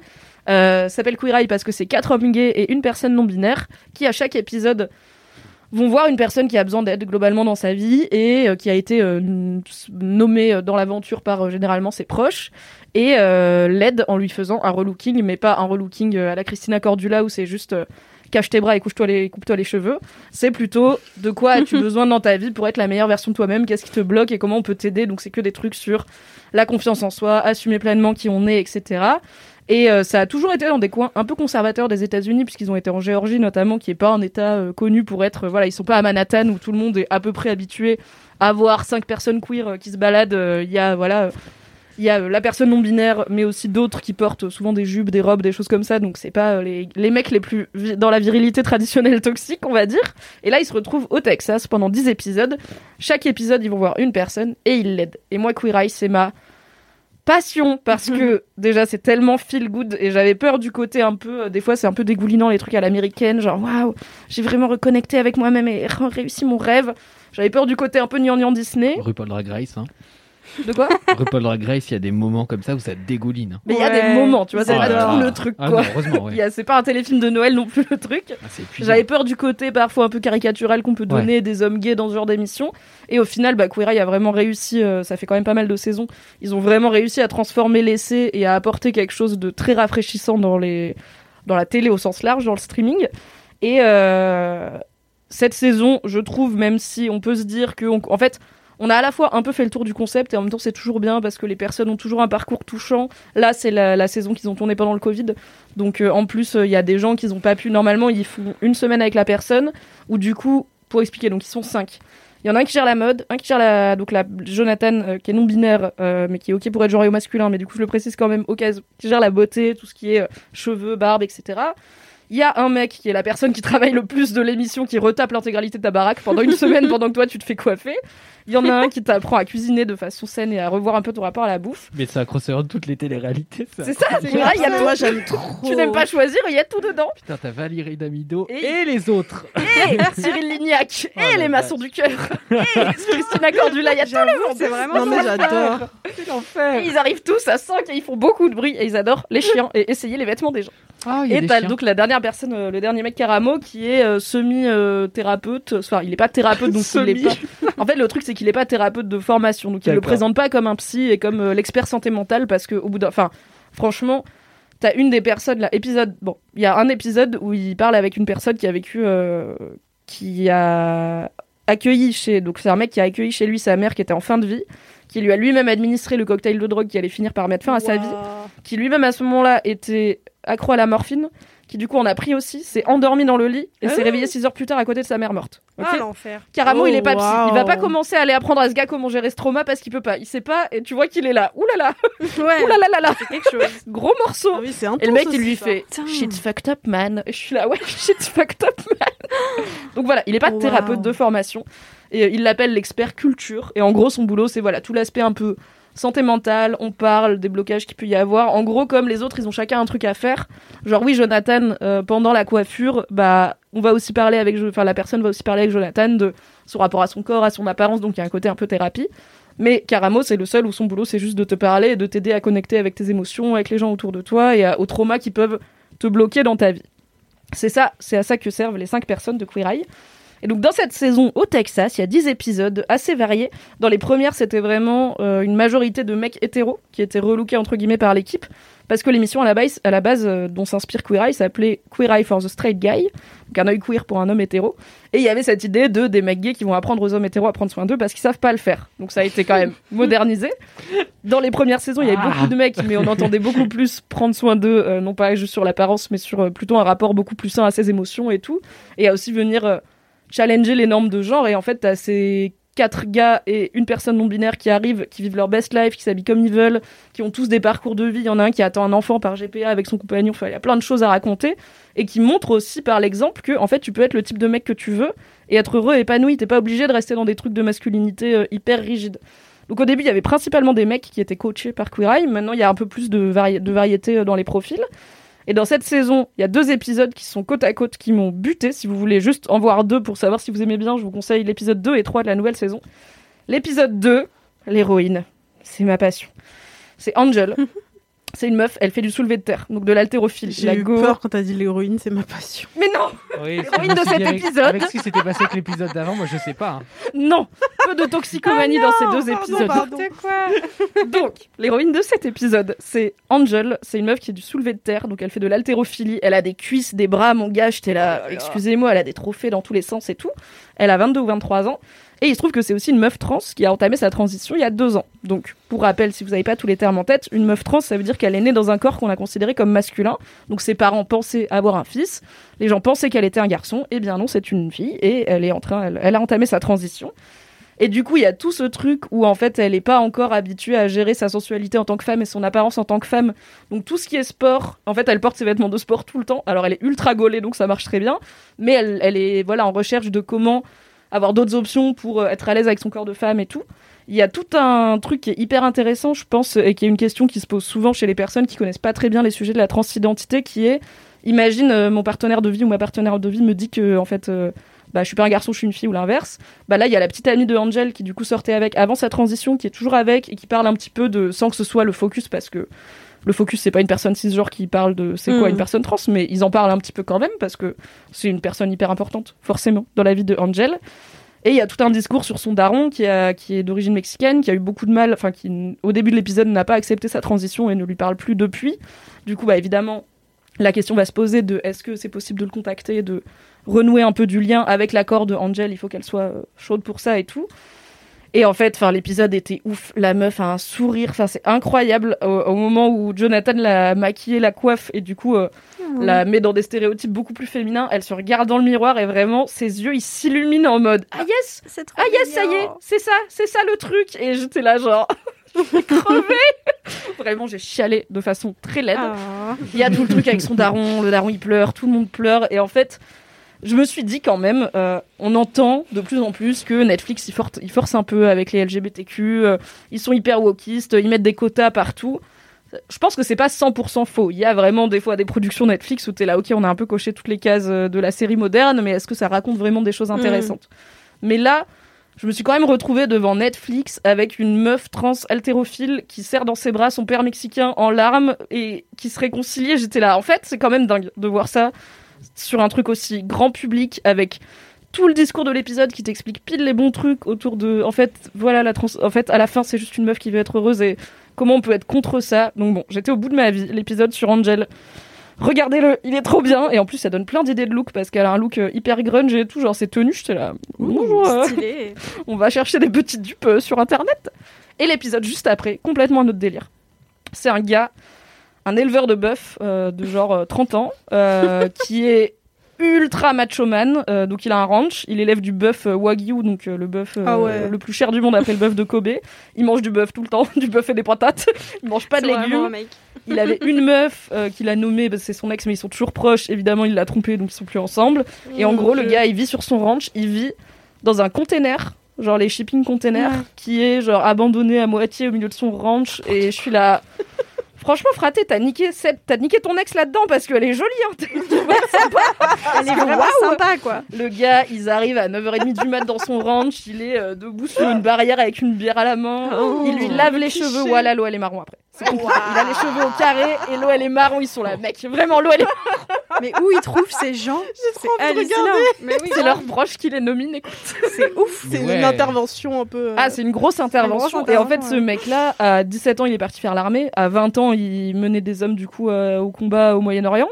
Euh, ça s'appelle Queer Eye parce que c'est quatre hommes gays et une personne non-binaire qui, à chaque épisode, vont voir une personne qui a besoin d'aide globalement dans sa vie et euh, qui a été euh, nommée dans l'aventure par euh, généralement ses proches et euh, l'aide en lui faisant un relooking, mais pas un relooking à la Christina Cordula où c'est juste... Euh, cache tes bras et couche-toi les, coupe-toi les cheveux. C'est plutôt de quoi as-tu besoin dans ta vie pour être la meilleure version de toi-même, qu'est-ce qui te bloque et comment on peut t'aider. Donc c'est que des trucs sur la confiance en soi, assumer pleinement qui on est, et cetera. Et euh, ça a toujours été dans des coins un peu conservateurs des États-Unis, puisqu'ils ont été en Géorgie notamment, qui n'est pas un État euh, connu pour être... Euh, voilà, ils ne sont pas à Manhattan où tout le monde est à peu près habitué à voir cinq personnes queer euh, qui se baladent. Il euh, y a... voilà. Euh, Il y a la personne non-binaire, mais aussi d'autres qui portent souvent des jupes, des robes, des choses comme ça. Donc, c'est pas les, les mecs les plus vi- dans la virilité traditionnelle toxique, on va dire. Et là, ils se retrouvent au Texas pendant dix épisodes. Chaque épisode, ils vont voir une personne et ils l'aident. Et moi, Queer Eye, c'est ma passion parce que, déjà, c'est tellement feel good et j'avais peur du côté un peu... Euh, des fois, c'est un peu dégoulinant, les trucs à l'américaine. Genre, waouh, j'ai vraiment reconnecté avec moi-même et réussi mon rêve. J'avais peur du côté un peu gnangnan Disney. RuPaul Drag Race, hein. De quoi? RuPaul Drag Race, il y a des moments comme ça où ça dégouline. Hein. Mais il ouais. y a des moments, tu vois, c'est ah, pas tout le truc, quoi. Ah, non, heureusement, ouais. y a, c'est pas un téléfilm de Noël non plus, le truc. Ah, J'avais peur du côté parfois un peu caricatural qu'on peut donner ouais. des hommes gays dans ce genre d'émission. Et au final, bah, Queer Eye a vraiment réussi, euh, ça fait quand même pas mal de saisons, ils ont vraiment réussi à transformer l'essai et à apporter quelque chose de très rafraîchissant dans, les... dans la télé au sens large, dans le streaming. Et euh... cette saison, je trouve, même si on peut se dire que... On... En fait... On a à la fois un peu fait le tour du concept et en même temps c'est toujours bien parce que les personnes ont toujours un parcours touchant. Là c'est la, la saison qu'ils ont tournée pendant le Covid, donc euh, en plus il euh, y a des gens qui n'ont pas pu, normalement ils font une semaine avec la personne, ou du coup, pour expliquer, donc ils sont cinq. Il y en a un qui gère la mode, un qui gère la, donc la Jonathan euh, qui est non-binaire euh, mais qui est ok pour être genré au masculin, mais du coup je le précise quand même, okay, qui gère la beauté, tout ce qui est euh, cheveux, barbe, et cetera. Il y a un mec qui est la personne qui travaille le plus de l'émission, qui retape l'intégralité de ta baraque pendant une semaine pendant que toi tu te fais coiffer. Il y en a un qui t'apprend à cuisiner de façon saine et à revoir un peu ton rapport à la bouffe. Mais c'est un crossover de toutes les téléréalités, ça. C'est ça, c'est vrai, il y a toi, j'aime trop. Tu n'aimes pas choisir, il y a tout dedans. Putain, t'as Valérie Damido et, et les autres. Et Cyril Lignac, et oh, les maçons du cœur. Et Christina Cordula, il y a J'avoue, tout le monde. C'est vraiment non, mais j'adore. C'est l'enfer. Et ils arrivent tous à cinq et ils font beaucoup de bruit et ils adorent les chiens et essayer les vêtements des gens. Oh, et t'as donc la dernière personne, euh, le dernier mec Caramo, qui est euh, semi-thérapeute. Euh, enfin, il est pas thérapeute, donc il est pas. En fait, le truc, c'est qu'il est pas thérapeute de formation, donc il D'accord. le présente pas comme un psy et comme euh, l'expert santé mentale, parce que au bout d'un, enfin, franchement, t'as une des personnes là, épisode. Bon, il y a un épisode où il parle avec une personne qui a vécu, euh, qui a accueilli chez, donc c'est un mec qui a accueilli chez lui sa mère qui était en fin de vie, qui lui a lui-même administré le cocktail de drogue qui allait finir par mettre fin à wow. sa vie, qui lui-même à ce moment-là était accro à la morphine, qui du coup en a pris aussi, s'est endormi dans le lit et ah s'est oui. réveillé six heures plus tard à côté de sa mère morte. Okay. Ah l'enfer. Caramo, oh, il est pas psy, wow. il va pas commencer à aller apprendre à ce gars comment gérer ce trauma parce qu'il peut pas, il sait pas et tu vois qu'il est là. Ouh là là. Ouais. Ouh là là là là. C'est quelque chose. Gros morceau. Ah oui, c'est intense, et le mec il lui ça. fait shit fucked up man. Et je suis là ouais, shit fucked up man. Donc voilà, il est pas wow. thérapeute de formation et il l'appelle l'expert culture et en gros son boulot c'est voilà, tout l'aspect un peu santé mentale, on parle des blocages qu'il peut y avoir. En gros, comme les autres, ils ont chacun un truc à faire. Genre, oui, Jonathan, euh, pendant la coiffure, bah, on va aussi parler avec, enfin, la personne va aussi parler avec Jonathan de son rapport à son corps, à son apparence. Donc, il y a un côté un peu thérapie. Mais Caramo, c'est le seul où son boulot, c'est juste de te parler et de t'aider à connecter avec tes émotions, avec les gens autour de toi et à, aux traumas qui peuvent te bloquer dans ta vie. C'est ça, c'est à ça que servent les cinq personnes de Queer Eye. Et donc, dans cette saison au Texas, il y a dix épisodes assez variés. Dans les premières, c'était vraiment euh, une majorité de mecs hétéros qui étaient relookés, entre guillemets, par l'équipe. parce que l'émission à la base, à la base euh, dont s'inspire Queer Eye s'appelait Queer Eye for the Straight Guy, donc un œil queer pour un homme hétéro, et il y avait cette idée de des mecs gays qui vont apprendre aux hommes hétéros à prendre soin d'eux parce qu'ils savent pas le faire, donc ça a été quand même modernisé. Dans les premières saisons il y avait beaucoup de mecs, mais on entendait beaucoup plus prendre soin d'eux, euh, non pas juste sur l'apparence mais sur euh, plutôt un rapport beaucoup plus sain à ses émotions et tout, et à aussi venir euh, challenger les normes de genre. Et en fait t'as ces quatre gars et une personne non-binaire qui arrivent, qui vivent leur best life, qui s'habillent comme ils veulent, qui ont tous des parcours de vie. Il y en a un qui attend un enfant par G P A avec son compagnon. Enfin, il y a plein de choses à raconter et qui montrent aussi par l'exemple que, en fait, tu peux être le type de mec que tu veux et être heureux et épanoui. T'es pas obligé de rester dans des trucs de masculinité euh, hyper rigides. Donc au début, il y avait principalement des mecs qui étaient coachés par Queer Eye. Maintenant, il y a un peu plus de, vari- de variété dans les profils. Et dans cette saison, il y a deux épisodes qui sont côte à côte qui m'ont buté. Si vous voulez juste en voir deux pour savoir si vous aimez bien, je vous conseille l'épisode deux et trois de la nouvelle saison. L'épisode deux, l'héroïne, c'est ma passion. C'est Angel. C'est une meuf, elle fait du soulevé de terre, donc de l'haltérophilie. J'ai la eu go... peur quand t'as dit l'héroïne, c'est ma passion. Mais non oui, l'héroïne de cet avec, épisode avec ce qui s'était passé avec l'épisode d'avant, moi je sais pas. Hein. Non, peu de toxicomanie ah non, dans ces deux pardon, épisodes. Pardon. Quoi donc, l'héroïne de cet épisode, c'est Angel, c'est une meuf qui est du soulevé de terre, donc elle fait de l'haltérophilie, elle a des cuisses, des bras, mon gars, j'étais là, excusez-moi, elle a des trophées dans tous les sens et tout. Elle a vingt-deux ou vingt-trois ans. Et il se trouve que c'est aussi une meuf trans qui a entamé sa transition il y a deux ans. Donc, pour rappel, si vous n'avez pas tous les termes en tête, une meuf trans, ça veut dire qu'elle est née dans un corps qu'on a considéré comme masculin. Donc, ses parents pensaient avoir un fils. Les gens pensaient qu'elle était un garçon. Eh bien non, c'est une fille. Et elle est en train, elle, elle a entamé sa transition. Et du coup, il y a tout ce truc où, en fait, elle n'est pas encore habituée à gérer sa sensualité en tant que femme et son apparence en tant que femme. Donc, tout ce qui est sport, en fait, elle porte ses vêtements de sport tout le temps. Alors, elle est ultra gaulée, donc ça marche très bien. Mais elle, elle est, voilà, en recherche de comment... avoir d'autres options pour être à l'aise avec son corps de femme et tout. Il y a tout un truc qui est hyper intéressant, je pense, et qui est une question qui se pose souvent chez les personnes qui connaissent pas très bien les sujets de la transidentité, qui est, imagine, euh, mon partenaire de vie ou ma partenaire de vie me dit que, en fait, euh, bah, je suis pas un garçon, je suis une fille, ou l'inverse. Bah là, il y a la petite amie de Angel qui, du coup, sortait avec avant sa transition, qui est toujours avec, et qui parle un petit peu de, sans que ce soit le focus, parce que le focus, c'est pas une personne cisgenre qui parle de c'est quoi mmh. une personne trans, mais ils en parlent un petit peu quand même parce que c'est une personne hyper importante, forcément, dans la vie de Angel. Et il y a tout un discours sur son daron qui, a, qui est d'origine mexicaine, qui a eu beaucoup de mal, enfin, qui au début de l'épisode n'a pas accepté sa transition et ne lui parle plus depuis. Du coup, bah, évidemment, la question va se poser de est-ce que c'est possible de le contacter, de renouer un peu du lien avec l'accord de Angel, il faut qu'elle soit chaude pour ça et tout. Et en fait, enfin, l'épisode était ouf. La meuf a un sourire. Enfin, c'est incroyable. Au, au moment où Jonathan la maquillée, la coiffe et du coup, euh, mmh. la met dans des stéréotypes beaucoup plus féminins, elle se regarde dans le miroir et vraiment, ses yeux, ils s'illuminent en mode ah yes, c'est trop ah yes, mignon. Ça y est, c'est ça, c'est ça le truc. Et j'étais là, genre, je vais crever. Vraiment, j'ai chialé de façon très laide. Ah. Il y a tout le truc avec son daron. Le daron, il pleure. Tout le monde pleure. Et en fait, je me suis dit quand même, euh, on entend de plus en plus que Netflix, ils for- il forcent un peu avec les L G B T Q, euh, ils sont hyper wokistes, ils mettent des quotas partout. Je pense que c'est pas cent pour cent faux. Il y a vraiment des fois des productions Netflix où t'es là, ok, on a un peu coché toutes les cases de la série moderne, mais est-ce que ça raconte vraiment des choses intéressantes ? Mmh. Mais là, je me suis quand même retrouvée devant Netflix avec une meuf trans haltérophile qui serre dans ses bras son père mexicain en larmes et qui se réconciliait. J'étais là, en fait, c'est quand même dingue de voir ça sur un truc aussi grand public, avec tout le discours de l'épisode qui t'explique pile les bons trucs autour de, en fait, voilà, la trans... en fait, à la fin, c'est juste une meuf qui veut être heureuse et comment on peut être contre ça. Donc bon, j'étais au bout de ma vie. L'épisode sur Angel, regardez-le, il est trop bien. Et en plus, ça donne plein d'idées de look parce qu'elle a un look hyper grunge et tout, genre ses tenues, j'étais là, bonjour, stylé. On va chercher des petites dupes sur Internet. Et l'épisode juste après, complètement un autre délire. C'est un gars, un éleveur de bœuf euh, de genre euh, trente ans euh, qui est ultra macho man, euh, donc il a un ranch, il élève du bœuf euh, wagyu, donc euh, le bœuf euh, ah ouais. le plus cher du monde après le bœuf de Kobe. Il mange du bœuf tout le temps, du bœuf et des patates, il mange pas c'est de légumes. Il avait une meuf euh, qu'il a nommée, bah, c'est son ex, mais ils sont toujours proches, évidemment il l'a trompée, donc ils sont plus ensemble. Mmh, et en gros, je... le gars, il vit sur son ranch, il vit dans un container, genre les shipping containers, ouais. qui est genre abandonné à moitié au milieu de son ranch, et je suis là... Franchement, Fraté, t'as niqué, cette... t'as niqué ton ex là-dedans parce qu'elle est jolie, hein. T'es... T'es sympa. Elle est vraiment wow. sympa, quoi. Le gars, ils arrivent à neuf heures trente du mat dans son ranch, il est euh, debout sur une barrière avec une bière à la main, oh, il lui lave les cliché. cheveux, voilà, l'eau elle est marron après. C'est wow. Il a les cheveux au carré et l'eau elle est marron, ils sont là, mec, vraiment l'eau elle est... Mais où ils trouvent ces gens? J'ai trop envie de regarder. Mais oui, c'est leur proche qui les nomine, écoute. C'est ouf. C'est ouais. une intervention un peu... Euh... Ah, c'est une grosse intervention. Une grosse intervention. Et en fait, ouais. ce mec-là, à dix-sept ans, il est parti faire l'armée. À vingt ans, il menait des hommes, du coup, euh, au combat au Moyen-Orient.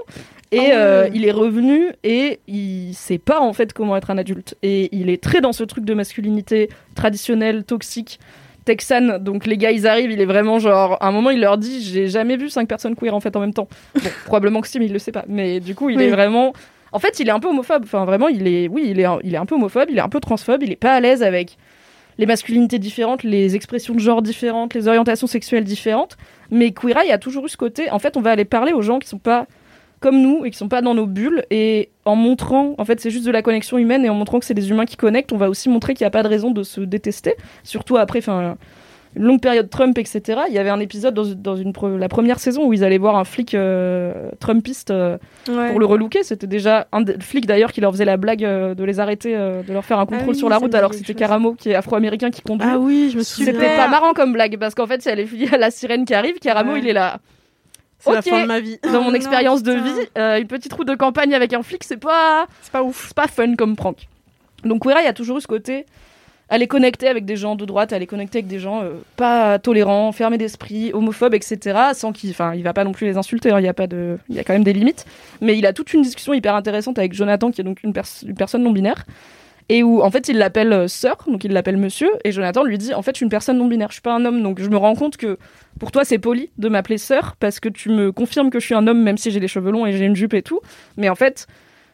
Et euh, oh. il est revenu et il sait pas en fait comment être un adulte. Et il est très dans ce truc de masculinité traditionnelle, toxique, texane. Donc les gars ils arrivent, il est vraiment genre, à un moment il leur dit j'ai jamais vu cinq personnes queer en fait en même temps. Bon, probablement que si, mais il le sait pas. Mais du coup il oui. est vraiment, en fait il est un peu homophobe. Enfin vraiment il est, oui il est, un... il est un peu homophobe, il est un peu transphobe, il est pas à l'aise avec les masculinités différentes, les expressions de genre différentes, les orientations sexuelles différentes. Mais Queer Eye a toujours eu ce côté. En fait on va aller parler aux gens qui sont pas comme nous et qui sont pas dans nos bulles, et en montrant, en fait c'est juste de la connexion humaine, et en montrant que c'est des humains qui connectent, on va aussi montrer qu'il n'y a pas de raison de se détester, surtout après enfin une longue période Trump, et cetera. Il y avait un épisode dans, dans une pre- la première saison où ils allaient voir un flic euh, trumpiste euh, ouais. pour le relooker. C'était déjà un d- flic d'ailleurs qui leur faisait la blague euh, de les arrêter, euh, de leur faire un contrôle ah oui, sur la route, alors que c'était Caramo qui est afro-américain qui conduit. Ah oui, je me souviens. C'était pas marrant comme blague, parce qu'en fait, il y a la sirène qui arrive, Caramo ouais. il est là. C'est okay. la fin de ma vie. Dans mon oh expérience non, de vie, euh, une petite route de campagne avec un flic, c'est pas... C'est pas ouf. C'est pas fun comme prank. Donc Queer Eye a toujours eu ce côté, aller connecter avec des gens de droite, aller connecter avec des gens euh, pas tolérants, fermés d'esprit, homophobes, et cetera. Sans qu'il... Enfin, il va pas non plus les insulter, hein, il y a pas de... Il y a quand même des limites. Mais il a toute une discussion hyper intéressante avec Jonathan, qui est donc une, pers- une personne non-binaire. Et où, en fait, il l'appelle euh, sœur, donc il l'appelle monsieur. Et Jonathan lui dit, en fait, je suis une personne non-binaire, je suis pas un homme, donc je me rends compte que... Pour toi, c'est poli de m'appeler sœur parce que tu me confirmes que je suis un homme, même si j'ai les cheveux longs et j'ai une jupe et tout. Mais en fait,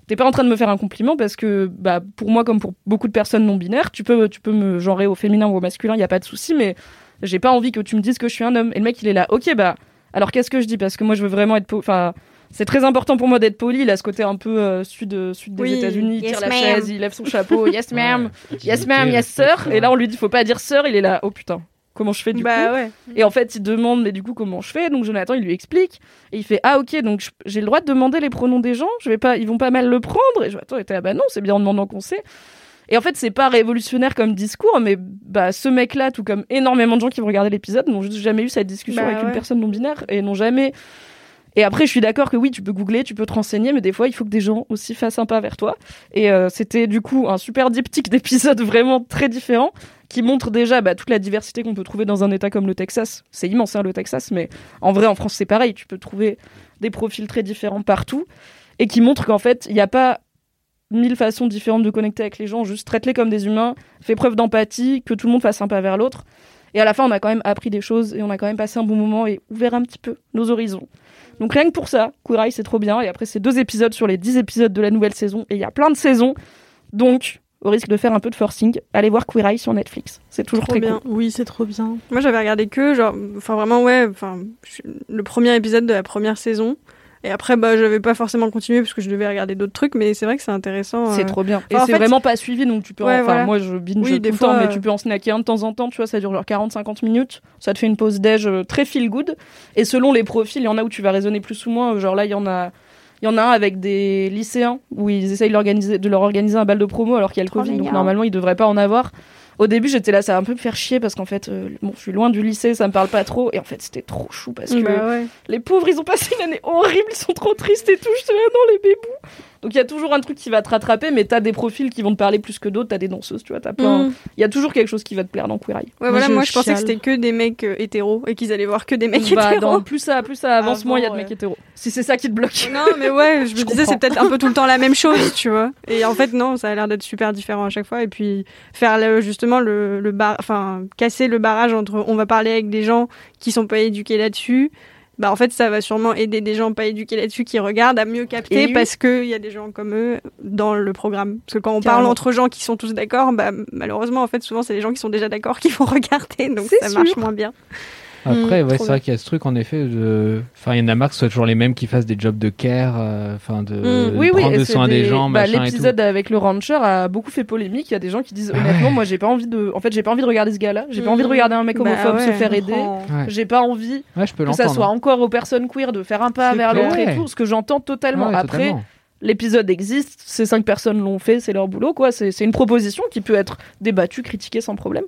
t'es pas en train de me faire un compliment parce que, bah, pour moi, comme pour beaucoup de personnes non binaires, tu peux, tu peux me genrer au féminin ou au masculin, y a pas de souci, mais j'ai pas envie que tu me dises que je suis un homme. Et le mec, il est là, ok, bah, alors qu'est-ce que je dis? Parce que moi, je veux vraiment être poli. Enfin, c'est très important pour moi d'être poli. Il a ce côté un peu euh, sud, sud des oui, États-Unis, il yes tire ma'am. la chaise, il lève son chapeau, yes ma'am, yes ma'am, yes sœur. Et là, on lui dit, faut pas dire sœur, il est là, oh putain. Comment je fais du bah, coup ouais. Et en fait, il demande, mais du coup, comment je fais? Donc Jonathan, il lui explique. Et il fait, ah ok, donc je, j'ai le droit de demander les pronoms des gens. Je vais pas, ils vont pas mal le prendre. Et Jonathan était là, bah non, c'est bien en demandant qu'on sait. Et en fait, c'est pas révolutionnaire comme discours, mais bah ce mec-là, tout comme énormément de gens qui vont regarder l'épisode, n'ont juste jamais eu cette discussion bah, avec ouais. une personne non binaire et n'ont jamais. Et après, je suis d'accord que oui, tu peux googler, tu peux te renseigner, mais des fois, il faut que des gens aussi fassent un pas vers toi. Et euh, c'était du coup un super diptyque d'épisodes vraiment très différents qui montre déjà bah, toute la diversité qu'on peut trouver dans un état comme le Texas. C'est immense, hein, le Texas, mais en vrai, en France, c'est pareil. Tu peux trouver des profils très différents partout et qui montre qu'en fait, il n'y a pas mille façons différentes de connecter avec les gens. Juste traite-les comme des humains, fais preuve d'empathie, que tout le monde fasse un pas vers l'autre. Et à la fin, on a quand même appris des choses et on a quand même passé un bon moment et ouvert un petit peu nos horizons. Donc rien que pour ça, Queer Eye, c'est trop bien. Et après, c'est deux épisodes sur les dix épisodes de la nouvelle saison. Et il y a plein de saisons. Donc, au risque de faire un peu de forcing, allez voir Queer Eye sur Netflix. C'est toujours trop très bien. Cool. Oui, c'est trop bien. Moi, j'avais regardé que, genre, enfin vraiment, ouais, enfin, le premier épisode de la première saison. Et après, bah, j'avais pas forcément continué parce que je devais regarder d'autres trucs, mais c'est vrai que c'est intéressant. C'est euh... trop bien. Et enfin, c'est fait... vraiment pas suivi, donc tu peux. Ouais, en... Enfin, voilà. moi, je binge oui, tout le temps, euh... mais tu peux en snacker un de temps en temps, tu vois, ça dure genre quarante à cinquante minutes. Ça te fait une pause déj très feel good. Et selon les profils, il y en a où tu vas raisonner plus ou moins. Genre là, il y en a, il y en a un avec des lycéens où ils essayent de leur organiser un bal de promo alors qu'il y a le Covid, oh, donc normalement, ils devraient pas en avoir. Au début, j'étais là, ça va un peu me faire chier parce qu'en fait, euh, bon, je suis loin du lycée, ça me parle pas trop. Et en fait, c'était trop chou parce que bah ouais. les pauvres, ils ont passé une année horrible, ils sont trop tristes et tout. Je te dis, ah non, les bébous. Donc, il y a toujours un truc qui va te rattraper, mais t'as des profils qui vont te parler plus que d'autres. T'as des danseuses, tu vois, t'as plein. Il mm. y a toujours quelque chose qui va te plaire dans Queer Eye. Ouais, voilà, je moi, je chiale. pensais que c'était que des mecs euh, hétéros et qu'ils allaient voir que des mecs bah, hétéros. Dans, plus, ça, plus ça avance, moins il y a de ouais. mecs hétéros. Si c'est ça qui te bloque. Non, mais ouais, je me je disais, comprends. c'est peut-être un peu tout le temps la même chose, tu vois. Et en fait, non, ça a l'air d'être super différent à chaque fois. Et puis, faire le, justement, le, le bar, enfin casser le barrage entre on va parler avec des gens qui sont pas éduqués là-dessus, bah en fait ça va sûrement aider des gens pas éduqués là-dessus qui regardent à mieux capter et parce oui. que il y a des gens comme eux dans le programme, parce que quand on Carrément. parle entre gens qui sont tous d'accord, bah malheureusement en fait souvent c'est les gens qui sont déjà d'accord qui vont regarder, donc c'est ça sûr. marche moins bien. Après, mmh, ouais, c'est bien. vrai qu'il y a ce truc, en effet, de... Enfin, il y en a marre que ce soit toujours les mêmes qui fassent des jobs de care, enfin, euh, de, mmh, de oui, prendre oui, de soin des, des gens, bah, machin et tout. L'épisode avec le rancher a beaucoup fait polémique. Il y a des gens qui disent, honnêtement, ouais. moi, j'ai pas envie de... En fait, j'ai pas envie de regarder ce gars-là. J'ai mmh. pas envie de regarder un mec homophobe bah ouais, se faire aider. Ouais. J'ai pas envie ouais, que ça soit encore aux personnes queer de faire un pas c'est vers clair. l'autre et tout, ce que j'entends totalement. Ouais, Après... Totalement. l'épisode existe, ces cinq personnes l'ont fait, c'est leur boulot, quoi. C'est, c'est une proposition qui peut être débattue, critiquée sans problème.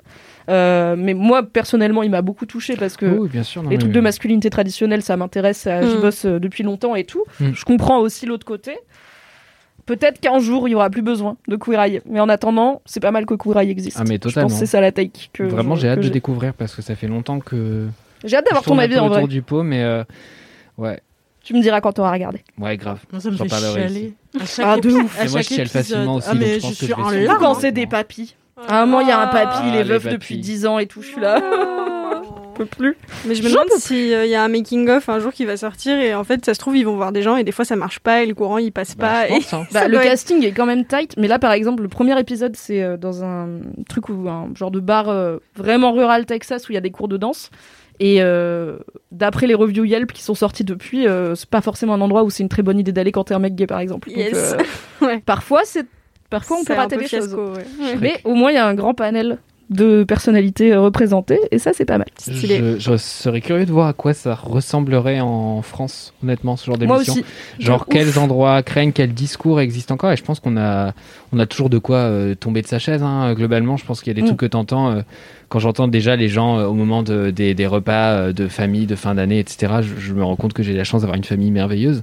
Euh, mais moi, personnellement, il m'a beaucoup touchée parce que oh, bien sûr, non, les trucs oui. de masculinité traditionnelle, ça m'intéresse, ça, mmh. je bosse depuis longtemps et tout. Mmh. Je comprends aussi l'autre côté. Peut-être qu'un jour, il n'y aura plus besoin de Queer Eye. Mais en attendant, c'est pas mal que Queer Eye existe. Ah, mais totalement. Je pense que c'est ça la take. Que Vraiment, je, j'ai que hâte j'ai... de découvrir parce que ça fait longtemps que... J'ai hâte d'avoir ton avis, en vrai. Je tourne autour du pot, mais euh... ouais. Tu me diras quand t'auras regardé. Ouais, grave. Moi, ça me J'en fait chialer. À chaque ah, de épi- ouf. À chaque moi, je chiale facilement aussi. Ah, mais donc je, je suis en larmes. Quand c'est des papis. Ah, moi, il y a un papy, il est veuf depuis dix ans et tout, je suis là. J'en peux plus. Mais je me demande s'il euh, y a un making-of un jour qui va sortir et en fait, ça se trouve, ils vont voir des gens et des fois, ça marche pas et le courant, il passe bah, pas. Et... Pense, hein. bah, le casting est quand même tight, mais là, par exemple, le premier épisode, c'est euh, dans un truc ou un genre de bar euh, vraiment rural Texas où il y a des cours de danse. Et euh, d'après les reviews Yelp qui sont sorties depuis, euh, c'est pas forcément un endroit où c'est une très bonne idée d'aller quand t'es un mec gay, par exemple. Donc, yes. euh, ouais. Parfois, c'est, parfois on c'est peut rater des choses. Ouais. Mais au moins, il y a un grand panel de personnalités représentées, et ça, c'est pas mal. Je, je serais curieux de voir à quoi ça ressemblerait en France, honnêtement, ce genre d'émission. Moi aussi. Genre, de quels ouf. endroits craignent, quels discours existent encore, et je pense qu'on a, on a toujours de quoi euh, tomber de sa chaise, hein. Globalement, je pense qu'il y a des mm. trucs que t'entends... Euh, Quand j'entends déjà les gens euh, au moment de, des, des repas euh, de famille, de fin d'année, et cetera, je, je me rends compte que j'ai la chance d'avoir une famille merveilleuse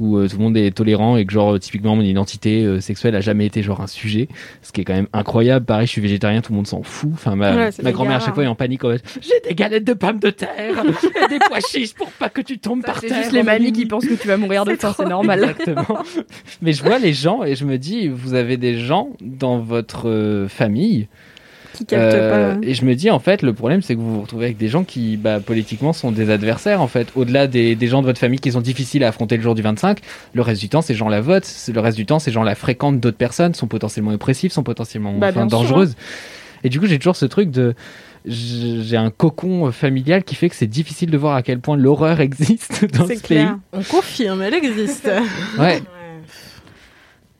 où euh, tout le monde est tolérant et que genre typiquement mon identité euh, sexuelle a jamais été genre un sujet, ce qui est quand même incroyable. Pareil, je suis végétarien, tout le monde s'en fout. Enfin, ma, ouais, ma grand-mère à chaque fois est en panique en fait. J'ai des galettes de pommes de terre, et des pois chiches pour pas que tu tombes ça, par c'est terre. C'est juste les mamies qui pensent que tu vas mourir de faim, c'est normal. Exactement. Mais je vois les gens et je me dis, vous avez des gens dans votre euh, famille. Qui capte euh, pas. Et je me dis, en fait, le problème, c'est que vous vous retrouvez avec des gens qui, bah, politiquement, sont des adversaires, en fait. Au-delà des, des gens de votre famille qui sont difficiles à affronter le jour du vingt-cinq, le reste du temps, ces gens la votent. Le reste du temps, ces gens la fréquentent d'autres personnes, sont potentiellement oppressives, sont potentiellement bah, enfin, dangereuses. Sûr, hein. Et du coup, j'ai toujours ce truc de... J'ai un cocon familial qui fait que c'est difficile de voir à quel point l'horreur existe dans c'est ce clair. Pays. On confirme, elle existe. Ouais.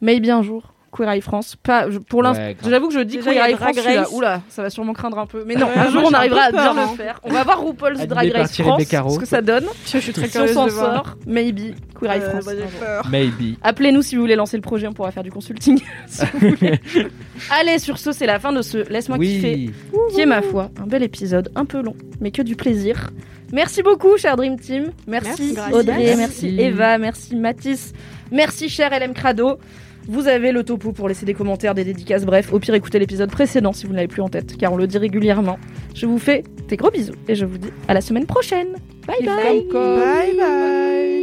Maybe un jour. Queer Eye France, pas pour l'instant. Ouais, j'avoue que je dis déjà, Queer Eye France, là, oula, ça va sûrement craindre un peu. Mais non, ouais, un jour on arrivera à bien le faire. On va voir RuPaul's Drag Race France, ce que ça donne. Je suis très si on s'en sort, maybe Queer Eye euh, France. Bah, maybe. Appelez-nous si vous voulez lancer le projet, on pourra faire du consulting. Si vous voulez. Allez, sur ce, c'est la fin de ce Laisse-moi oui. kiffer, Ouhou. qui est ma foi un bel épisode, un peu long, mais que du plaisir. Merci beaucoup, cher Dream Team. Merci, merci Audrey, merci. merci Eva, merci Mathis, merci cher L M Crado. Vous avez le topo pour laisser des commentaires, des dédicaces, bref, au pire écoutez l'épisode précédent si vous ne l'avez plus en tête, car on le dit régulièrement. Je vous fais des gros bisous et je vous dis à la semaine prochaine. Bye bye. Bye bye. bye.